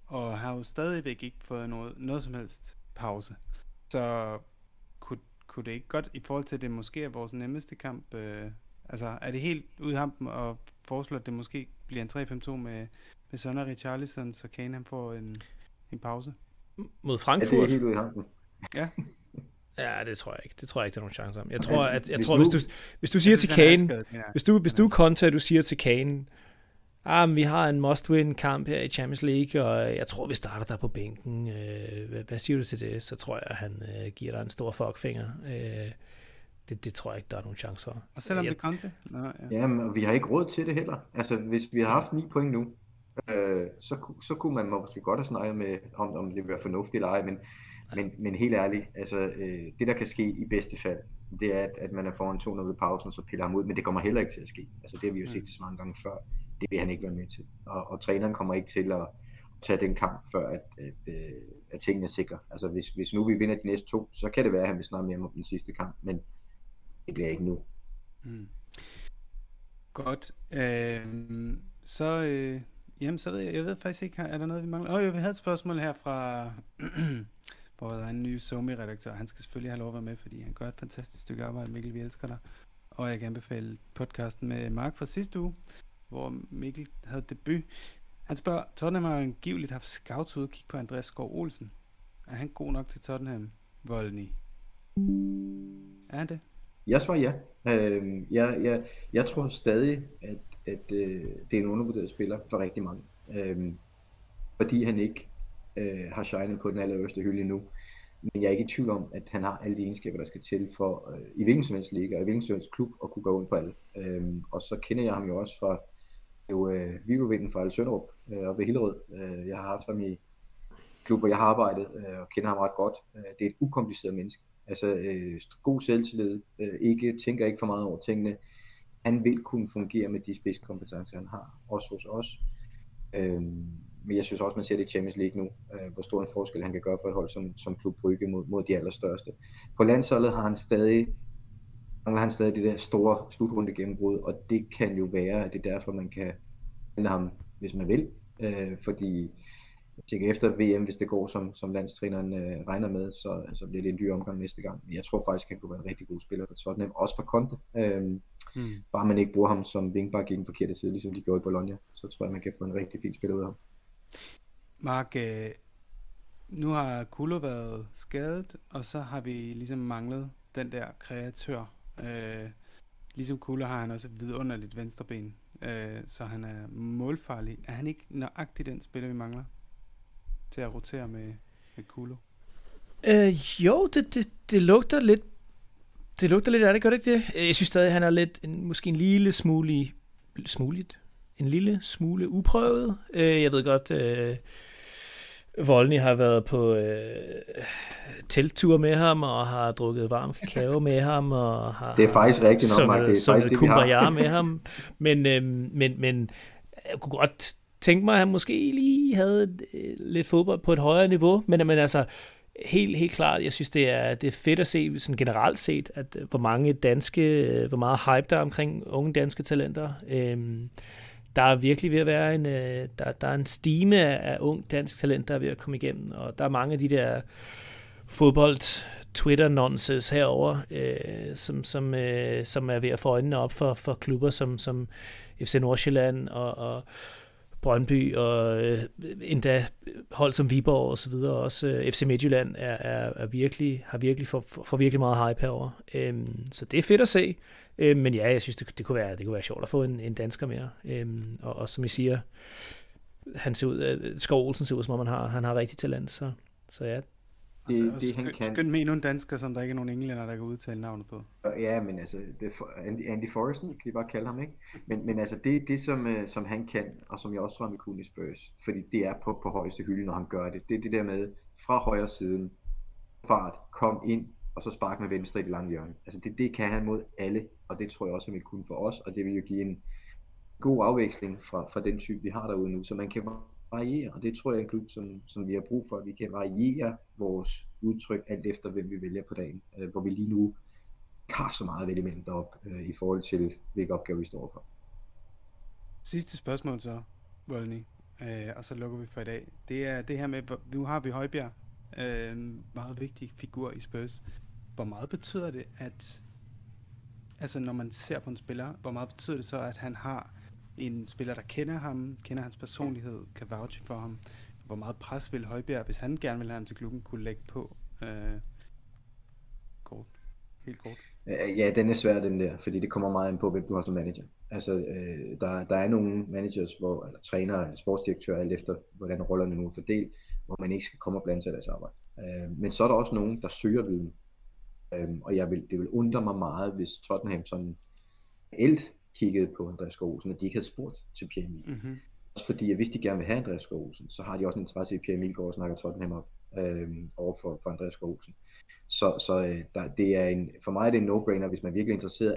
Og har jo stadigvæk ikke fået noget som helst pause. Så kunne det ikke godt, i forhold til at det måske er vores nemmeste kamp, er det helt ude i hampen at foreslå, at det måske bliver en 3-5-2 med Son og Richarlison, så Kane han får en pause? Mod Frankfurt? Er det helt ude i hampen? Ja. Ja, det tror jeg ikke. Det tror jeg ikke, der er nogen chance om. Jeg tror, hvis du siger til Kane, hvis du Conte, du siger til Kane, vi har en must-win-kamp her i Champions League, og jeg tror, vi starter der på bænken. Hvad siger du til det? Så tror jeg, at han giver dig en stor fuckfinger. Det tror jeg ikke, der er nogen chance for. Og selvom det er Conte? Jamen, vi har ikke råd til det heller. Altså, hvis vi har haft 9 point nu, så kunne man måske godt have snakket med, om det var fornuftigt eller ej, men helt ærligt, det der kan ske i bedste fald, det er, at man er foran 200 ved pausen, så piller ham ud, men det kommer heller ikke til at ske. Altså det har vi jo set så mange gange før, det vil han ikke være med til. Og træneren kommer ikke til at tage den kamp, før at tingene er sikre. Altså hvis nu vi vinder de næste 2, så kan det være, at han vil snakke mere om den sidste kamp, men det bliver ikke nu. Mm. Godt. Jeg ved faktisk ikke, er der noget, vi mangler? Vi havde et spørgsmål her fra... Og der er en ny SoMe-redaktør. Han skal selvfølgelig have lov at være med, fordi han gør et fantastisk stykke arbejde. Mikkel, vi elsker dig. Og jeg kan anbefale podcasten med Mark fra sidste uge, hvor Mikkel havde debut. Han spørger, Tottenham har angiveligt haft scouts ude og kigge på Andreas Skov Olsen. Er han god nok til Tottenham? Voldning. Er han det? Jeg svarer ja. Jeg tror stadig, at det er en undervurderet spiller for rigtig mange. Fordi han ikke har shined på den allerøverste hylde endnu. Men jeg er ikke i tvivl om, at han har alle de egenskaber, der skal til for i hvilken som helst liga og i hvilken som helst klub at kunne gå rundt på alle. Og så kender jeg ham jo også fra Vigovinden fra Sønderup og ved Hillerød. Jeg har haft ham i klub, hvor jeg har arbejdet og kender ham ret godt. Det er et ukompliceret menneske. Altså god selvtillid, tænker ikke for meget over tingene. Han vil kunne fungere med de spidskompetencer, han har, også hos os. Men jeg synes også, man ser det i Champions League nu, hvor stor en forskel han kan gøre for et hold som Klub Brygge mod de allerstørste. På landsholdet har han stadig, det der store slutrunde gennembrud, og det kan jo være, at det er derfor, man kan handle ham, hvis man vil. Fordi jeg tænker efter VM, hvis det går, som landstræneren regner med, så bliver det en dyr omgang næste gang. Men jeg tror faktisk, han kunne være en rigtig god spiller for Tottenham, også for Conte. Bare man ikke bruger ham som wingback i den forkerte side, ligesom de gjorde i Bologna, så tror jeg, man kan få en rigtig fin spiller ud af ham. Mark, nu har Kulo været skadet, og så har vi ligesom manglet den der kreatør. Ligesom Kulo har han også et vidunderligt venstreben, så han er målfarlig. Er han ikke nøjagtig den spiller, vi mangler til at rotere med Kulo? Jo, det lugter lidt. Det lugter lidt af det, gør det ikke det? Jeg synes stadig, han er lidt, måske en lille smule smuligt. En lille smule uprøvet. Jeg ved godt, Voldny har været på telttur med ham, og har drukket varm kakao med ham, og har det er faktisk rigtigt nok, Mark. Det er kumbaya med ham. Men jeg kunne godt tænke mig, at han måske lige havde lidt fodbold på et højere niveau, men altså, Helt klart. Jeg synes, det er fedt at se sådan generelt set, at hvor meget hype der er omkring unge danske talenter. Der er virkelig ved at være der er en stime af ung dansk talent, der er ved at komme igennem, og der er mange af de der fodbold Twitter-nonsenses herover, som er ved at få øjnene op for klubber som FC Nordsjælland og Brøndby og endda hold som Viborg og så videre også. FC Midtjylland har virkelig for virkelig meget hype herover. Så det er fedt at se. Men ja, jeg synes det kunne være sjovt at få en dansker mere. Og som I siger, Skov Olsen ser ud som om han har rigtig talent, så ja. Skønt med nogle danskere, som der ikke er nogen englænder, der kan udtale navnet på. Ja, men altså, Andy Forresten, kan I bare kalde ham, ikke? Men altså, det som han kan, og som jeg også tror, han vil kunne i Spurs, fordi det er på højeste hylde, når han gør det. Det er det der med, fra højre siden, fart, kom ind, og så spark med venstre i det lange hjørne. Altså, det kan han mod alle, og det tror jeg også, han vil kunne for os, og det vil jo give en god afveksling fra den type, vi har derude nu, så man kan variere, og det tror jeg er en klub, som vi har brug for, at vi kan variere vores udtryk alt efter, hvem vi vælger på dagen, hvor vi lige nu har så meget element op i forhold til, hvilke opgave vi står for. Sidste spørgsmål så, Voldning, og så lukker vi for i dag. Det er det her med, nu har vi Højbjerg, meget vigtig figur i Spurs. Hvor meget betyder det, at altså når man ser på en spiller, hvor meget betyder det så, at han har en spiller, der kender ham, kender hans personlighed, kan vouche for ham. Hvor meget pres vil Højbjerg, hvis han gerne vil have ham til klubben, kunne lægge på? Kort. Helt kort. Ja, den er svær, den der, fordi det kommer meget an på, hvem du har som manager. Altså, der er nogle managers, eller trænere, eller sportsdirektører, alt efter, hvordan rollerne nu er fordelt, hvor man ikke skal komme og blande sig i deres arbejde. Men så er der også nogen, der søger viden. Og det vil undre mig meget, hvis Tottenham sådan kiggede på Andreas Skov Olsen, og de ikke havde spurgt til Pierre Emil. Mm-hmm. Også fordi, at hvis de gerne vil have Andreas Skov Olsen, så har de også en interesse i, at Pierre Emil går og snakker Tottenham op overfor Andreas Skov Olsen. For mig er det en no-brainer, hvis man virkelig er interesseret,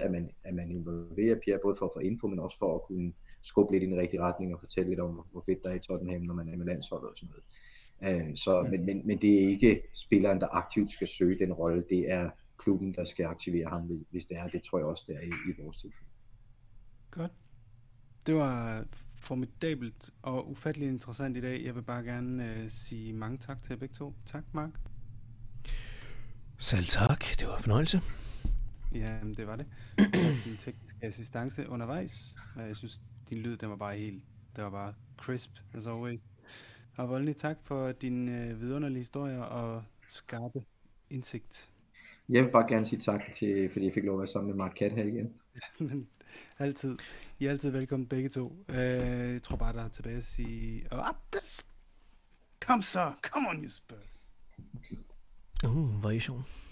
at man involverer Pierre, både for at få info, men også for at kunne skubbe lidt i den rigtige retning og fortælle lidt om, hvor fedt der er i Tottenham, når man er med landsholdet og sådan noget. Men det er ikke spilleren, der aktivt skal søge den rolle. Det er klubben, der skal aktivere ham, hvis det er. Det tror jeg også, det er i vores tilfælde. Godt. Det var formidabelt og ufatteligt interessant i dag. Jeg vil bare gerne sige mange tak til jer begge to. Tak, Mark. Selv tak. Det var en fornøjelse. Ja, det var det. Din tekniske assistance undervejs. Jeg synes, din lyd, den var bare helt... Det var bare crisp, as always. Og Voldelig, tak for din vidunderlige historier og skarpe indsigt. Jeg vil bare gerne sige tak, fordi jeg fik lov at være sammen med Mark Kat her igen. Altid. I er altid velkommen begge to. Jeg tror bare, der er tilbage at sige... Kom så! Come on, you Spurs! Variation.